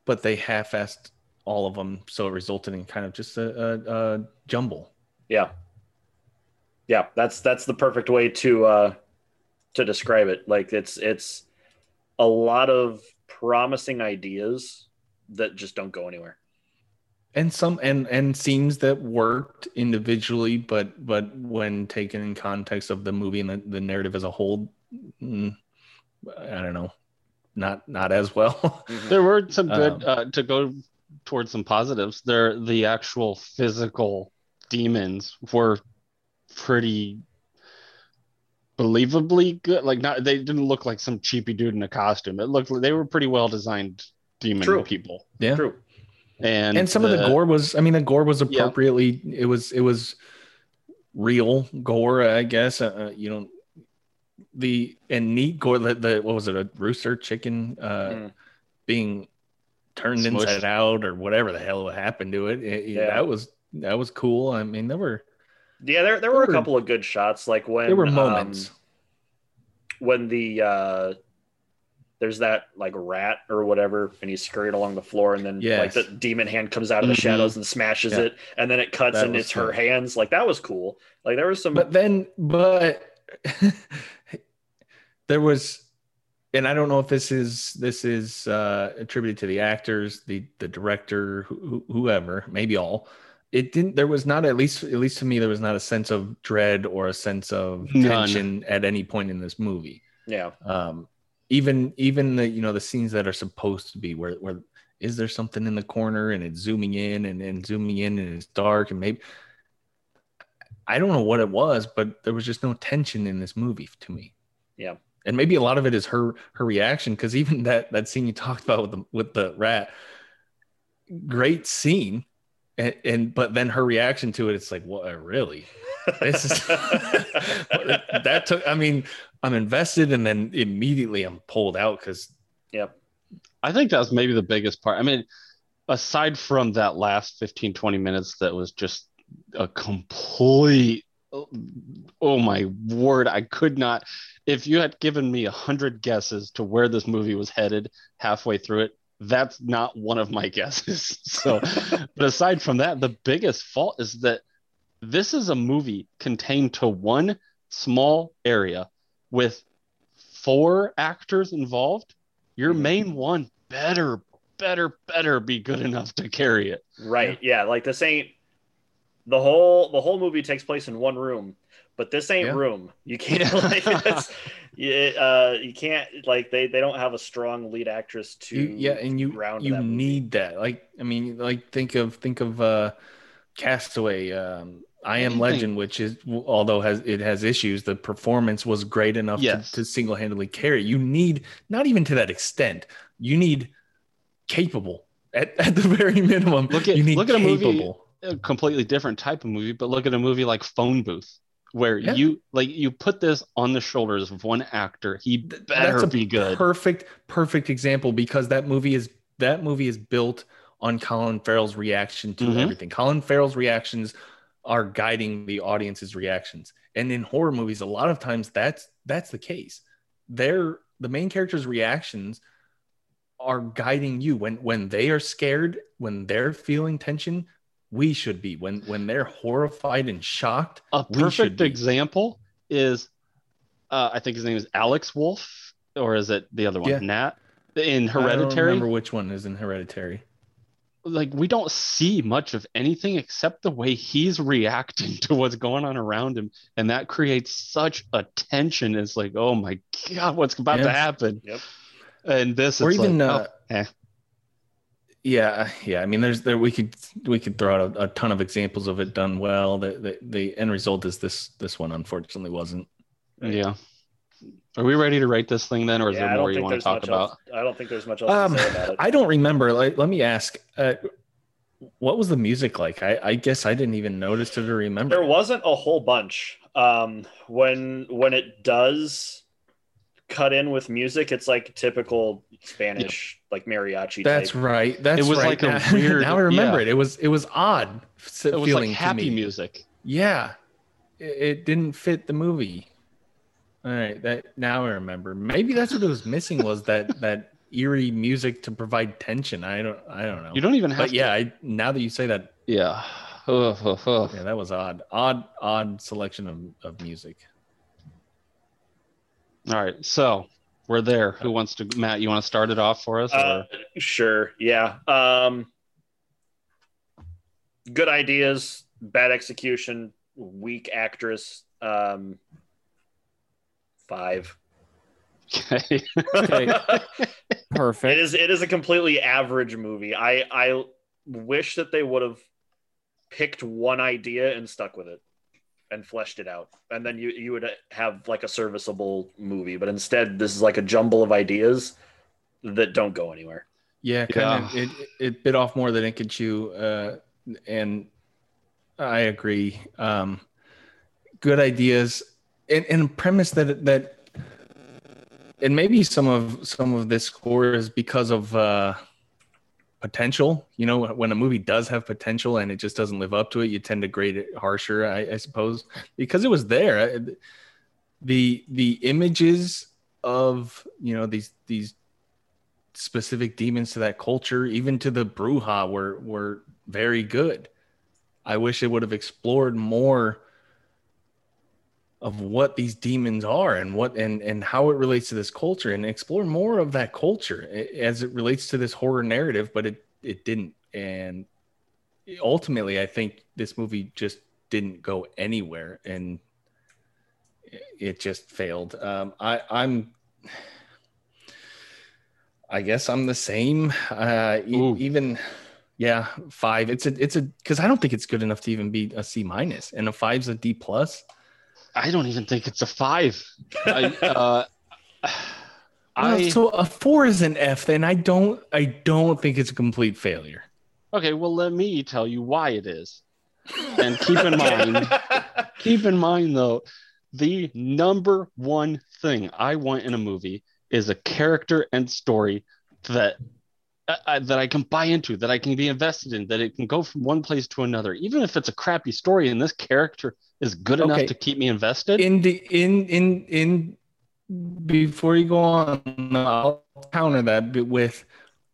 but they half-assed all of them, so it resulted in kind of just a, a, a jumble. Yeah, yeah, that's that's the perfect way to uh, to describe it. Like it's it's a lot of promising ideas that just don't go anywhere, and some and and scenes that worked individually, but but when taken in context of the movie and the, the narrative as a whole, I don't know, not not as well. There were some good um, uh, to go. towards some positives there. The actual physical demons were pretty believably good. Like, not, they didn't look like some cheapy dude in a costume. It looked like they were pretty well designed demon True. people. Yeah. True. And, and some the, of the gore was, I mean, the gore was appropriately, yeah. it was, it was real gore, I guess. Uh, you know, the, and neat gore, the, the what was it? A rooster chicken uh, mm. being turned Smushed. inside out or whatever the hell happened to it. it yeah. That was, that was cool. I mean, there were, yeah, there, there, there were a couple of good shots. Like when there were moments um, when the, uh, there's that like rat or whatever, and he's scurried along the floor, and then yes. like the demon hand comes out of the mm-hmm. shadows and smashes yeah. it. And then it cuts that and it's cool. her hands. Like that was cool. Like there was some, but then, but there was, and I don't know if this is this is uh, attributed to the actors, the the director, who, whoever, maybe all. It didn't. There was not, at least at least to me, there was not a sense of dread or a sense of tension None. at any point in this movie. Yeah. Um. Even even the you know the scenes that are supposed to be where where is there something in the corner and it's zooming in and, and zooming in and it's dark and maybe I don't know what it was, but there was just no tension in this movie to me. Yeah. And maybe a lot of it is her her reaction, because even that that scene you talked about with the with the rat, great scene, and, and but then her reaction to it, it's like, what, really? This is that took. I mean, I'm invested, and then immediately I'm pulled out because. Yep. I think that was maybe the biggest part. I mean, aside from that last fifteen, twenty minutes, that was just a complete. Oh my word! I could not. If you had given me a hundred guesses to where this movie was headed halfway through it, that's not one of my guesses. So, but aside from that, the biggest fault is that this is a movie contained to one small area with four actors involved. Your main one better, better, better be good enough to carry it. Right? Yeah. Like this ain't. The whole the whole movie takes place in one room, but this ain't yeah. room. You can't like that's, you, uh, you can't like they, they don't have a strong lead actress to you, yeah, and you ground you that need movie. that. Like I mean, like think of think of uh, Castaway, um, I Am Legend, which is, although has it has issues, the performance was great enough yes. to, to single-handedly carry. You need, not even to that extent, you need capable. At, at the very minimum, look at, you need look at capable. A movie, a completely different type of movie, but look at a movie like Phone Booth, where yeah. you like you put this on the shoulders of one actor. He better That's a be good. Perfect, perfect example, because that movie is that movie is built on Colin Farrell's reaction to mm-hmm. everything. Colin Farrell's reactions are guiding the audience's reactions. And in horror movies, a lot of times that's that's the case. They're the main character's reactions are guiding you. When when they are scared, when they're feeling tension, we should be. When when they're horrified and shocked, a perfect example is uh, I think his name is Alex Wolff, or is it the other one? Yeah. Nat in Hereditary. I don't remember which one is in Hereditary. Like, we don't see much of anything except the way he's reacting to what's going on around him. And that creates such a tension. It's like, oh my God, what's about yeah. to happen? Yep. And this, or it's even, like, uh, oh, eh. yeah, yeah. I mean, there's there we could we could throw out a, a ton of examples of it done well. The, the the end result is this this one unfortunately wasn't. Yeah. Are we ready to rate this thing then, or is yeah, there more you want to talk about? Else, I don't think there's much else um, to say about it. I don't remember. Like, let me ask, uh, what was the music like? I, I guess I didn't even notice it or remember. There wasn't a whole bunch. Um, when when it does cut in with music, it's like typical Spanish, yeah. like mariachi. That's type. Right. That's it was right. like a weird. Now I remember yeah. it. It was it was odd. It was like happy music. Yeah, it, it didn't fit the movie. All right, that now I remember. Maybe that's what it was missing, was that that eerie music to provide tension. I don't, I don't know. You don't even have. But to... yeah, I, now that you say that, yeah, oh, oh, oh. yeah, that was odd, odd, odd selection of, of music. All right, so we're there. Who wants to? Matt, you want to start it off for us? Or... Uh, sure. Yeah. Um, good ideas, bad execution, weak actress. Um, Five. Okay. okay. Perfect. It is it is a completely average movie. I, I wish that they would have picked one idea and stuck with it and fleshed it out. And then you, you would have like a serviceable movie. But instead, this is like a jumble of ideas that don't go anywhere. Yeah, kind of. It, it bit off more than it could chew. Uh, and I agree. Um, good ideas. And, and a premise that that, and maybe some of some of this score is because of uh, potential. You know, when a movie does have potential and it just doesn't live up to it, you tend to grade it harsher, I, I suppose, because it was there. The the images of, you know, these these specific demons to that culture, even to the Bruja, were were very good. I wish it would have explored more of what these demons are and what and and how it relates to this culture, and explore more of that culture as it relates to this horror narrative, but it it didn't. And ultimately, I think this movie just didn't go anywhere, and it just failed. Um, I I'm I guess I'm the same. Uh, e- even. Yeah, five. It's a it's a because I don't think it's good enough to even be a C minus, and a five's a D plus. I don't even think it's a five. I, uh, I, well, so a four is an F, then I don't. I don't think it's a complete failure. Okay, well, let me tell you why it is. And keep in mind, keep in mind though, the number one thing I want in a movie is a character and story that uh, that I can buy into, that I can be invested in, that it can go from one place to another, even if it's a crappy story. And this character is good enough okay. to keep me invested. In the, in in in before you go on, I'll counter that with,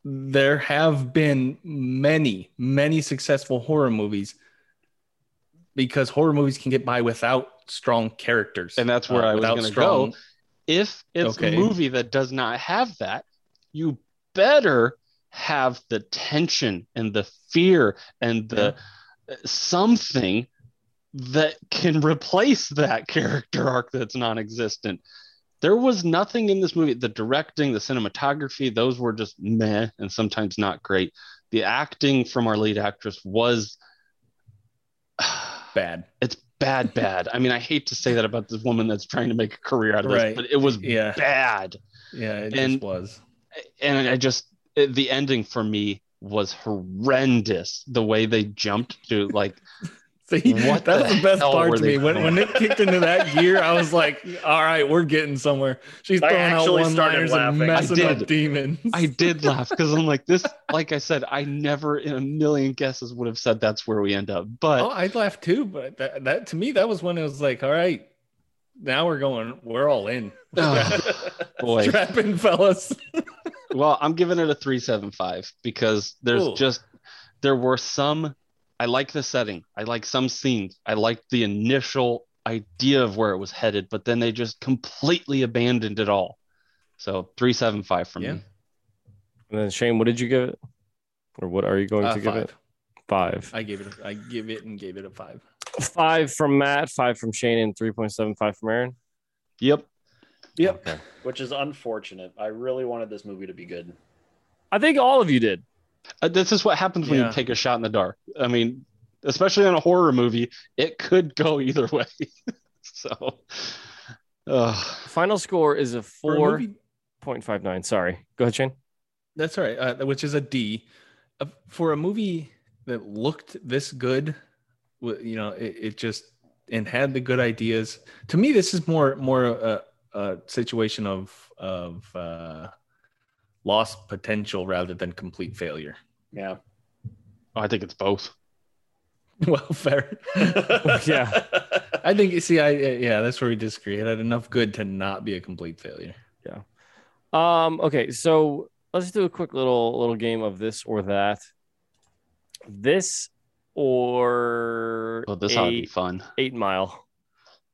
there have been many many successful horror movies, because horror movies can get by without strong characters, and that's where uh, I was going to go. If it's okay. a movie that does not have that, you better have the tension and the fear and the yeah. something that can replace that character arc that's non-existent. There was nothing in this movie. The directing, the cinematography, those were just meh and sometimes not great. The acting from our lead actress was bad. It's bad, bad. I mean, I hate to say that about this woman that's trying to make a career out of right. this, but it was yeah. bad. Yeah, it and, just was. And I just, it, the ending for me was horrendous. The way they jumped to like, see, what that's the, the best part to me. When, when it kicked into that gear, I was like, all right, we're getting somewhere. She's throwing out one-liners and messing up demons. I did laugh because I'm like, this, like I said, I never in a million guesses would have said that's where we end up. But oh, I laughed too. But that, that to me, that was when it was like, all right, now we're going, we're all in. Oh, boy. Strapping, fellas. Well, I'm giving it a three seven five because there's Ooh. just, there were some. I like the setting. I like some scenes. I like the initial idea of where it was headed, but then they just completely abandoned it all. So three seven five for yeah. me. And then Shane, what did you give it? Or what are you going uh, to five. give it? Five. I gave it. A, I give it and gave it a five. Five from Matt. Five from Shane, and three point seven five from Aaron. Yep. Yep. Okay. Which is unfortunate. I really wanted this movie to be good. I think all of you did. Uh, this is what happens when yeah. you take a shot in the dark. I mean, especially in a horror movie, it could go either way. So, uh, final score is a four point five nine. Sorry, go ahead, Shane. That's all right. Uh, which is a D uh, for a movie that looked this good. You know, it, it just and had the good ideas. To me, this is more more a, a situation of of. Uh, lost potential rather than complete failure. Yeah. Oh, I think it's both. Well, fair. Yeah. I think you see, I, yeah, that's where we disagree. It had enough good to not be a complete failure. Yeah. Um, okay. So let's do a quick little, little game of this or that. This or oh, this ought to be fun. Eight Mile.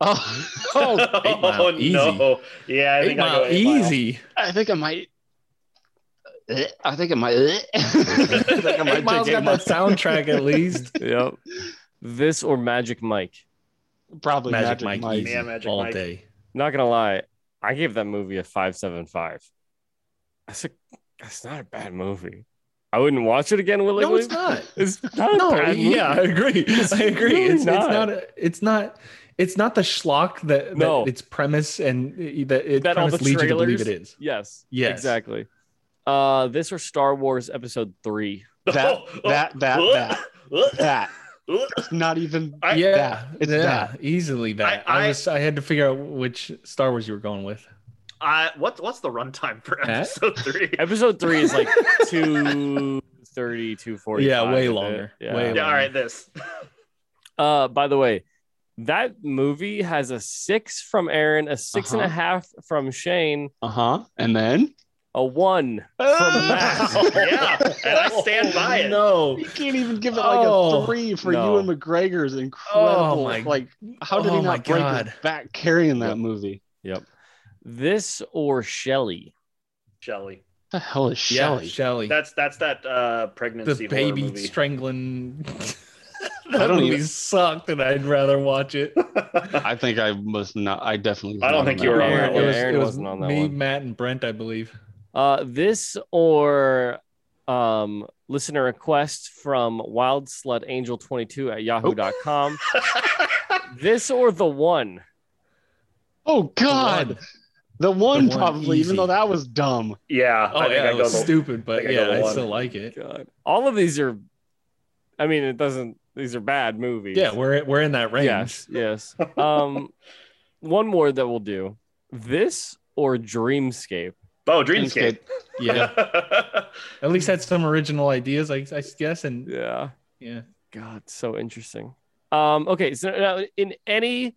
Oh, oh, eight mile. Oh no. Yeah. I eight think mile, I go eight easy. Mile. I think I might. I think it might. I think I might Miles got that soundtrack at least. Yep. This or Magic Mike? Probably Magic, Magic Mike. Yeah, Magic all Mike. Day. Not gonna lie, I gave that movie a five seven five. That's a. That's not a bad movie. I wouldn't watch it again willingly. No, it's not. It's not. No, a bad movie. Yeah, I agree. It's I agree. Really it's, not. it's not. A, it's not. It's not the schlock that, that no. its premise and that it that all the leads you to believe it is. Yes. Yes. Exactly. Uh, this or Star Wars Episode Three? That, that, that, that, that. It's not even. I, yeah, that. It's yeah, that. Easily that. I, I, I was. I had to figure out which Star Wars you were going with. Uh, what what's the runtime for Episode Three? Episode Three is like two thirty, two forty. Yeah, way longer. Yeah. Way yeah longer. All right, this. Uh, by the way, that movie has a six from Aaron, a six uh-huh. and a half from Shane. Uh huh. And then. A one from Matt. Oh, yeah, and I stand by it. No, you can't even give it like oh, a three for no. Ewan McGregor's incredible. Oh my, like, how did oh he not break God. his back carrying that yep. movie? Yep. This or Shelley? Shelley. The hell is Shelley? Yeah, Shelley. That's that's that uh, pregnancy. The baby movie. strangling. That I don't movie even... sucked, and I'd rather watch it. I think I must not. I definitely. I don't think you were on that. It was, Aaron it was wasn't on that me, one. Matt, and Brent, I believe. Uh, this or um, listener request from wild slut angel twenty-two at yahoo dot com. Oh. This or The One? Oh, God. The One, the one, the one probably, easy. even though that was dumb. Yeah. Oh, I yeah, think I go stupid, but I yeah, I, I still like it. God. All of these are, I mean, it doesn't, these are bad movies. Yeah, we're, we're in that range. Yes, yes. Um, one more that we'll do. This or Dreamscape? Oh, Dreamscape. Yeah. At least had some original ideas, I, I guess. And yeah. Yeah. God, so interesting. Um, okay. So now, in any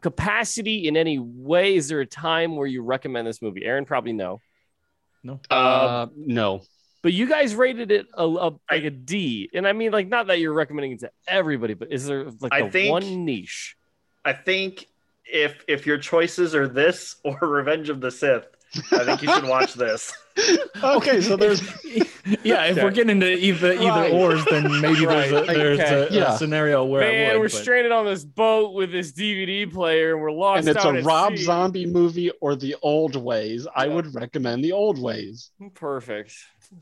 capacity, in any way, is there a time where you recommend this movie? Aaron, probably no. No. Uh, uh, no. But you guys rated it a, a, like a D. And I mean, like, not that you're recommending it to everybody, but is there like I the think, one niche? I think if if your choices are this or Revenge of the Sith, I think you should watch this. Okay, so there's yeah. If okay. we're getting into either either right. ors, then maybe right. there's a, there's okay. a, yeah. a scenario where man, I would, we're but... stranded on this boat with this D V D player, and we're lost. And it's out a at Rob sea. Zombie movie or The Old Ways. Yeah. I would recommend The Old Ways. Perfect.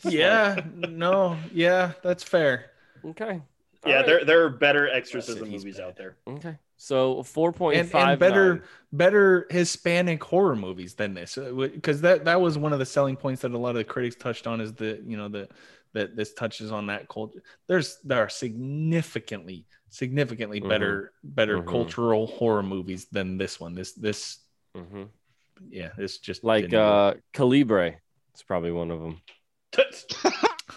Yeah. No. Yeah, that's fair. Okay. All yeah, right. there there are better exorcism movies bad. out there. Okay, so four point five and better nine. better Hispanic horror movies than this, because that that was one of the selling points that a lot of the critics touched on, is the you know the that this touches on that culture. There's there are significantly significantly mm-hmm. better better mm-hmm. cultural horror movies than this one. This this mm-hmm. yeah, it's just like uh, Calibre. It's probably one of them.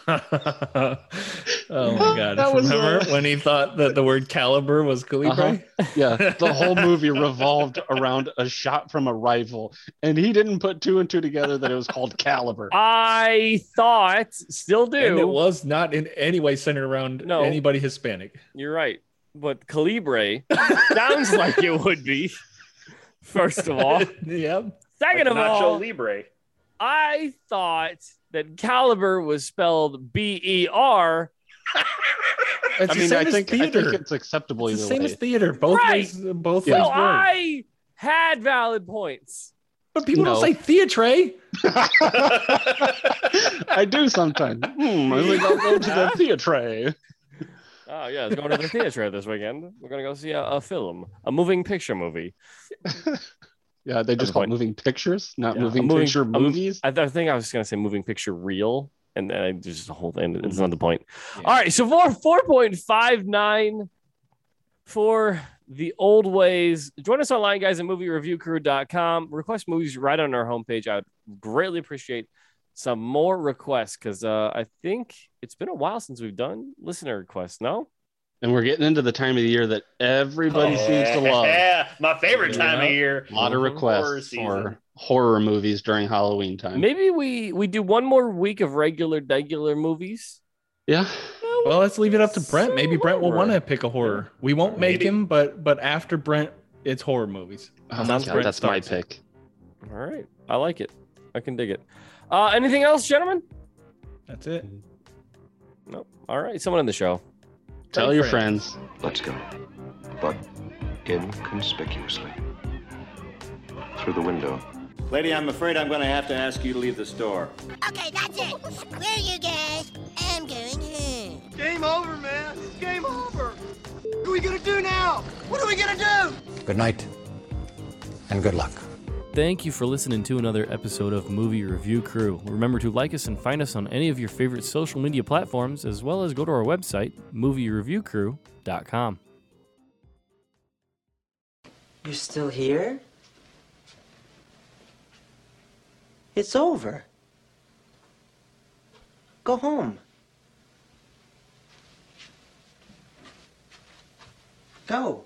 Oh my god! That Remember was, uh... when he thought that the word caliber was Calibre? Uh-huh. Yeah, the whole movie revolved around a shot from a rifle, and he didn't put two and two together that it was called caliber. I thought, still do, and it was not in any way centered around no, anybody Hispanic. You're right, but Calibre sounds like it would be. First of all, yeah. Second like of Nacho all, Libre. I thought that caliber was spelled B E R. It's I mean, the I think, theater. I think it's acceptable. It's the same way. as theater. Both right. ways. Both yeah. ways. So work. I had valid points. But people no. don't say theatre. I do sometimes. Hmm, I think I'll go to the theatre. Oh, yeah. It's going to the theatre this weekend. We're going to go see a, a film, a moving picture movie. Yeah, they just call it moving pictures, not yeah, moving, moving picture movies. I, th- I think I was just going to say moving picture reel, and then I just the whole thing. It's not the point. Yeah. All right, so for four point five nine for The Old Ways. Join us online, guys, at movie review crew dot com. Request movies right on our homepage. I would greatly appreciate some more requests, because uh, I think it's been a while since we've done listener requests, no? And we're getting into the time of the year that everybody oh, seems to love. Yeah, my favorite time yeah. of year. A lot of requests for horror movies during Halloween time. Maybe we, we do one more week of regular, regular movies. Yeah. Well, well let's leave it up to Brent. Maybe Brent will want to pick a horror. We won't make Maybe. him, but but after Brent, it's horror movies. Oh, that's God, that's my pick. All right. I like it. I can dig it. Uh, anything else, gentlemen? That's it. Nope. All right. Someone on the show. Tell your friends. Let's go. But inconspicuously. Through the window. Lady, I'm afraid I'm going to have to ask you to leave the store. Okay, that's it. Where are you guys? I'm going home. Game over, man. It's game over. What are we going to do now? What are we going to do? Good night. And good luck. Thank you for listening to another episode of Movie Review Crew. Remember to like us and find us on any of your favorite social media platforms, as well as go to our website, movie review crew dot com. You're still here? It's over. Go home. Go.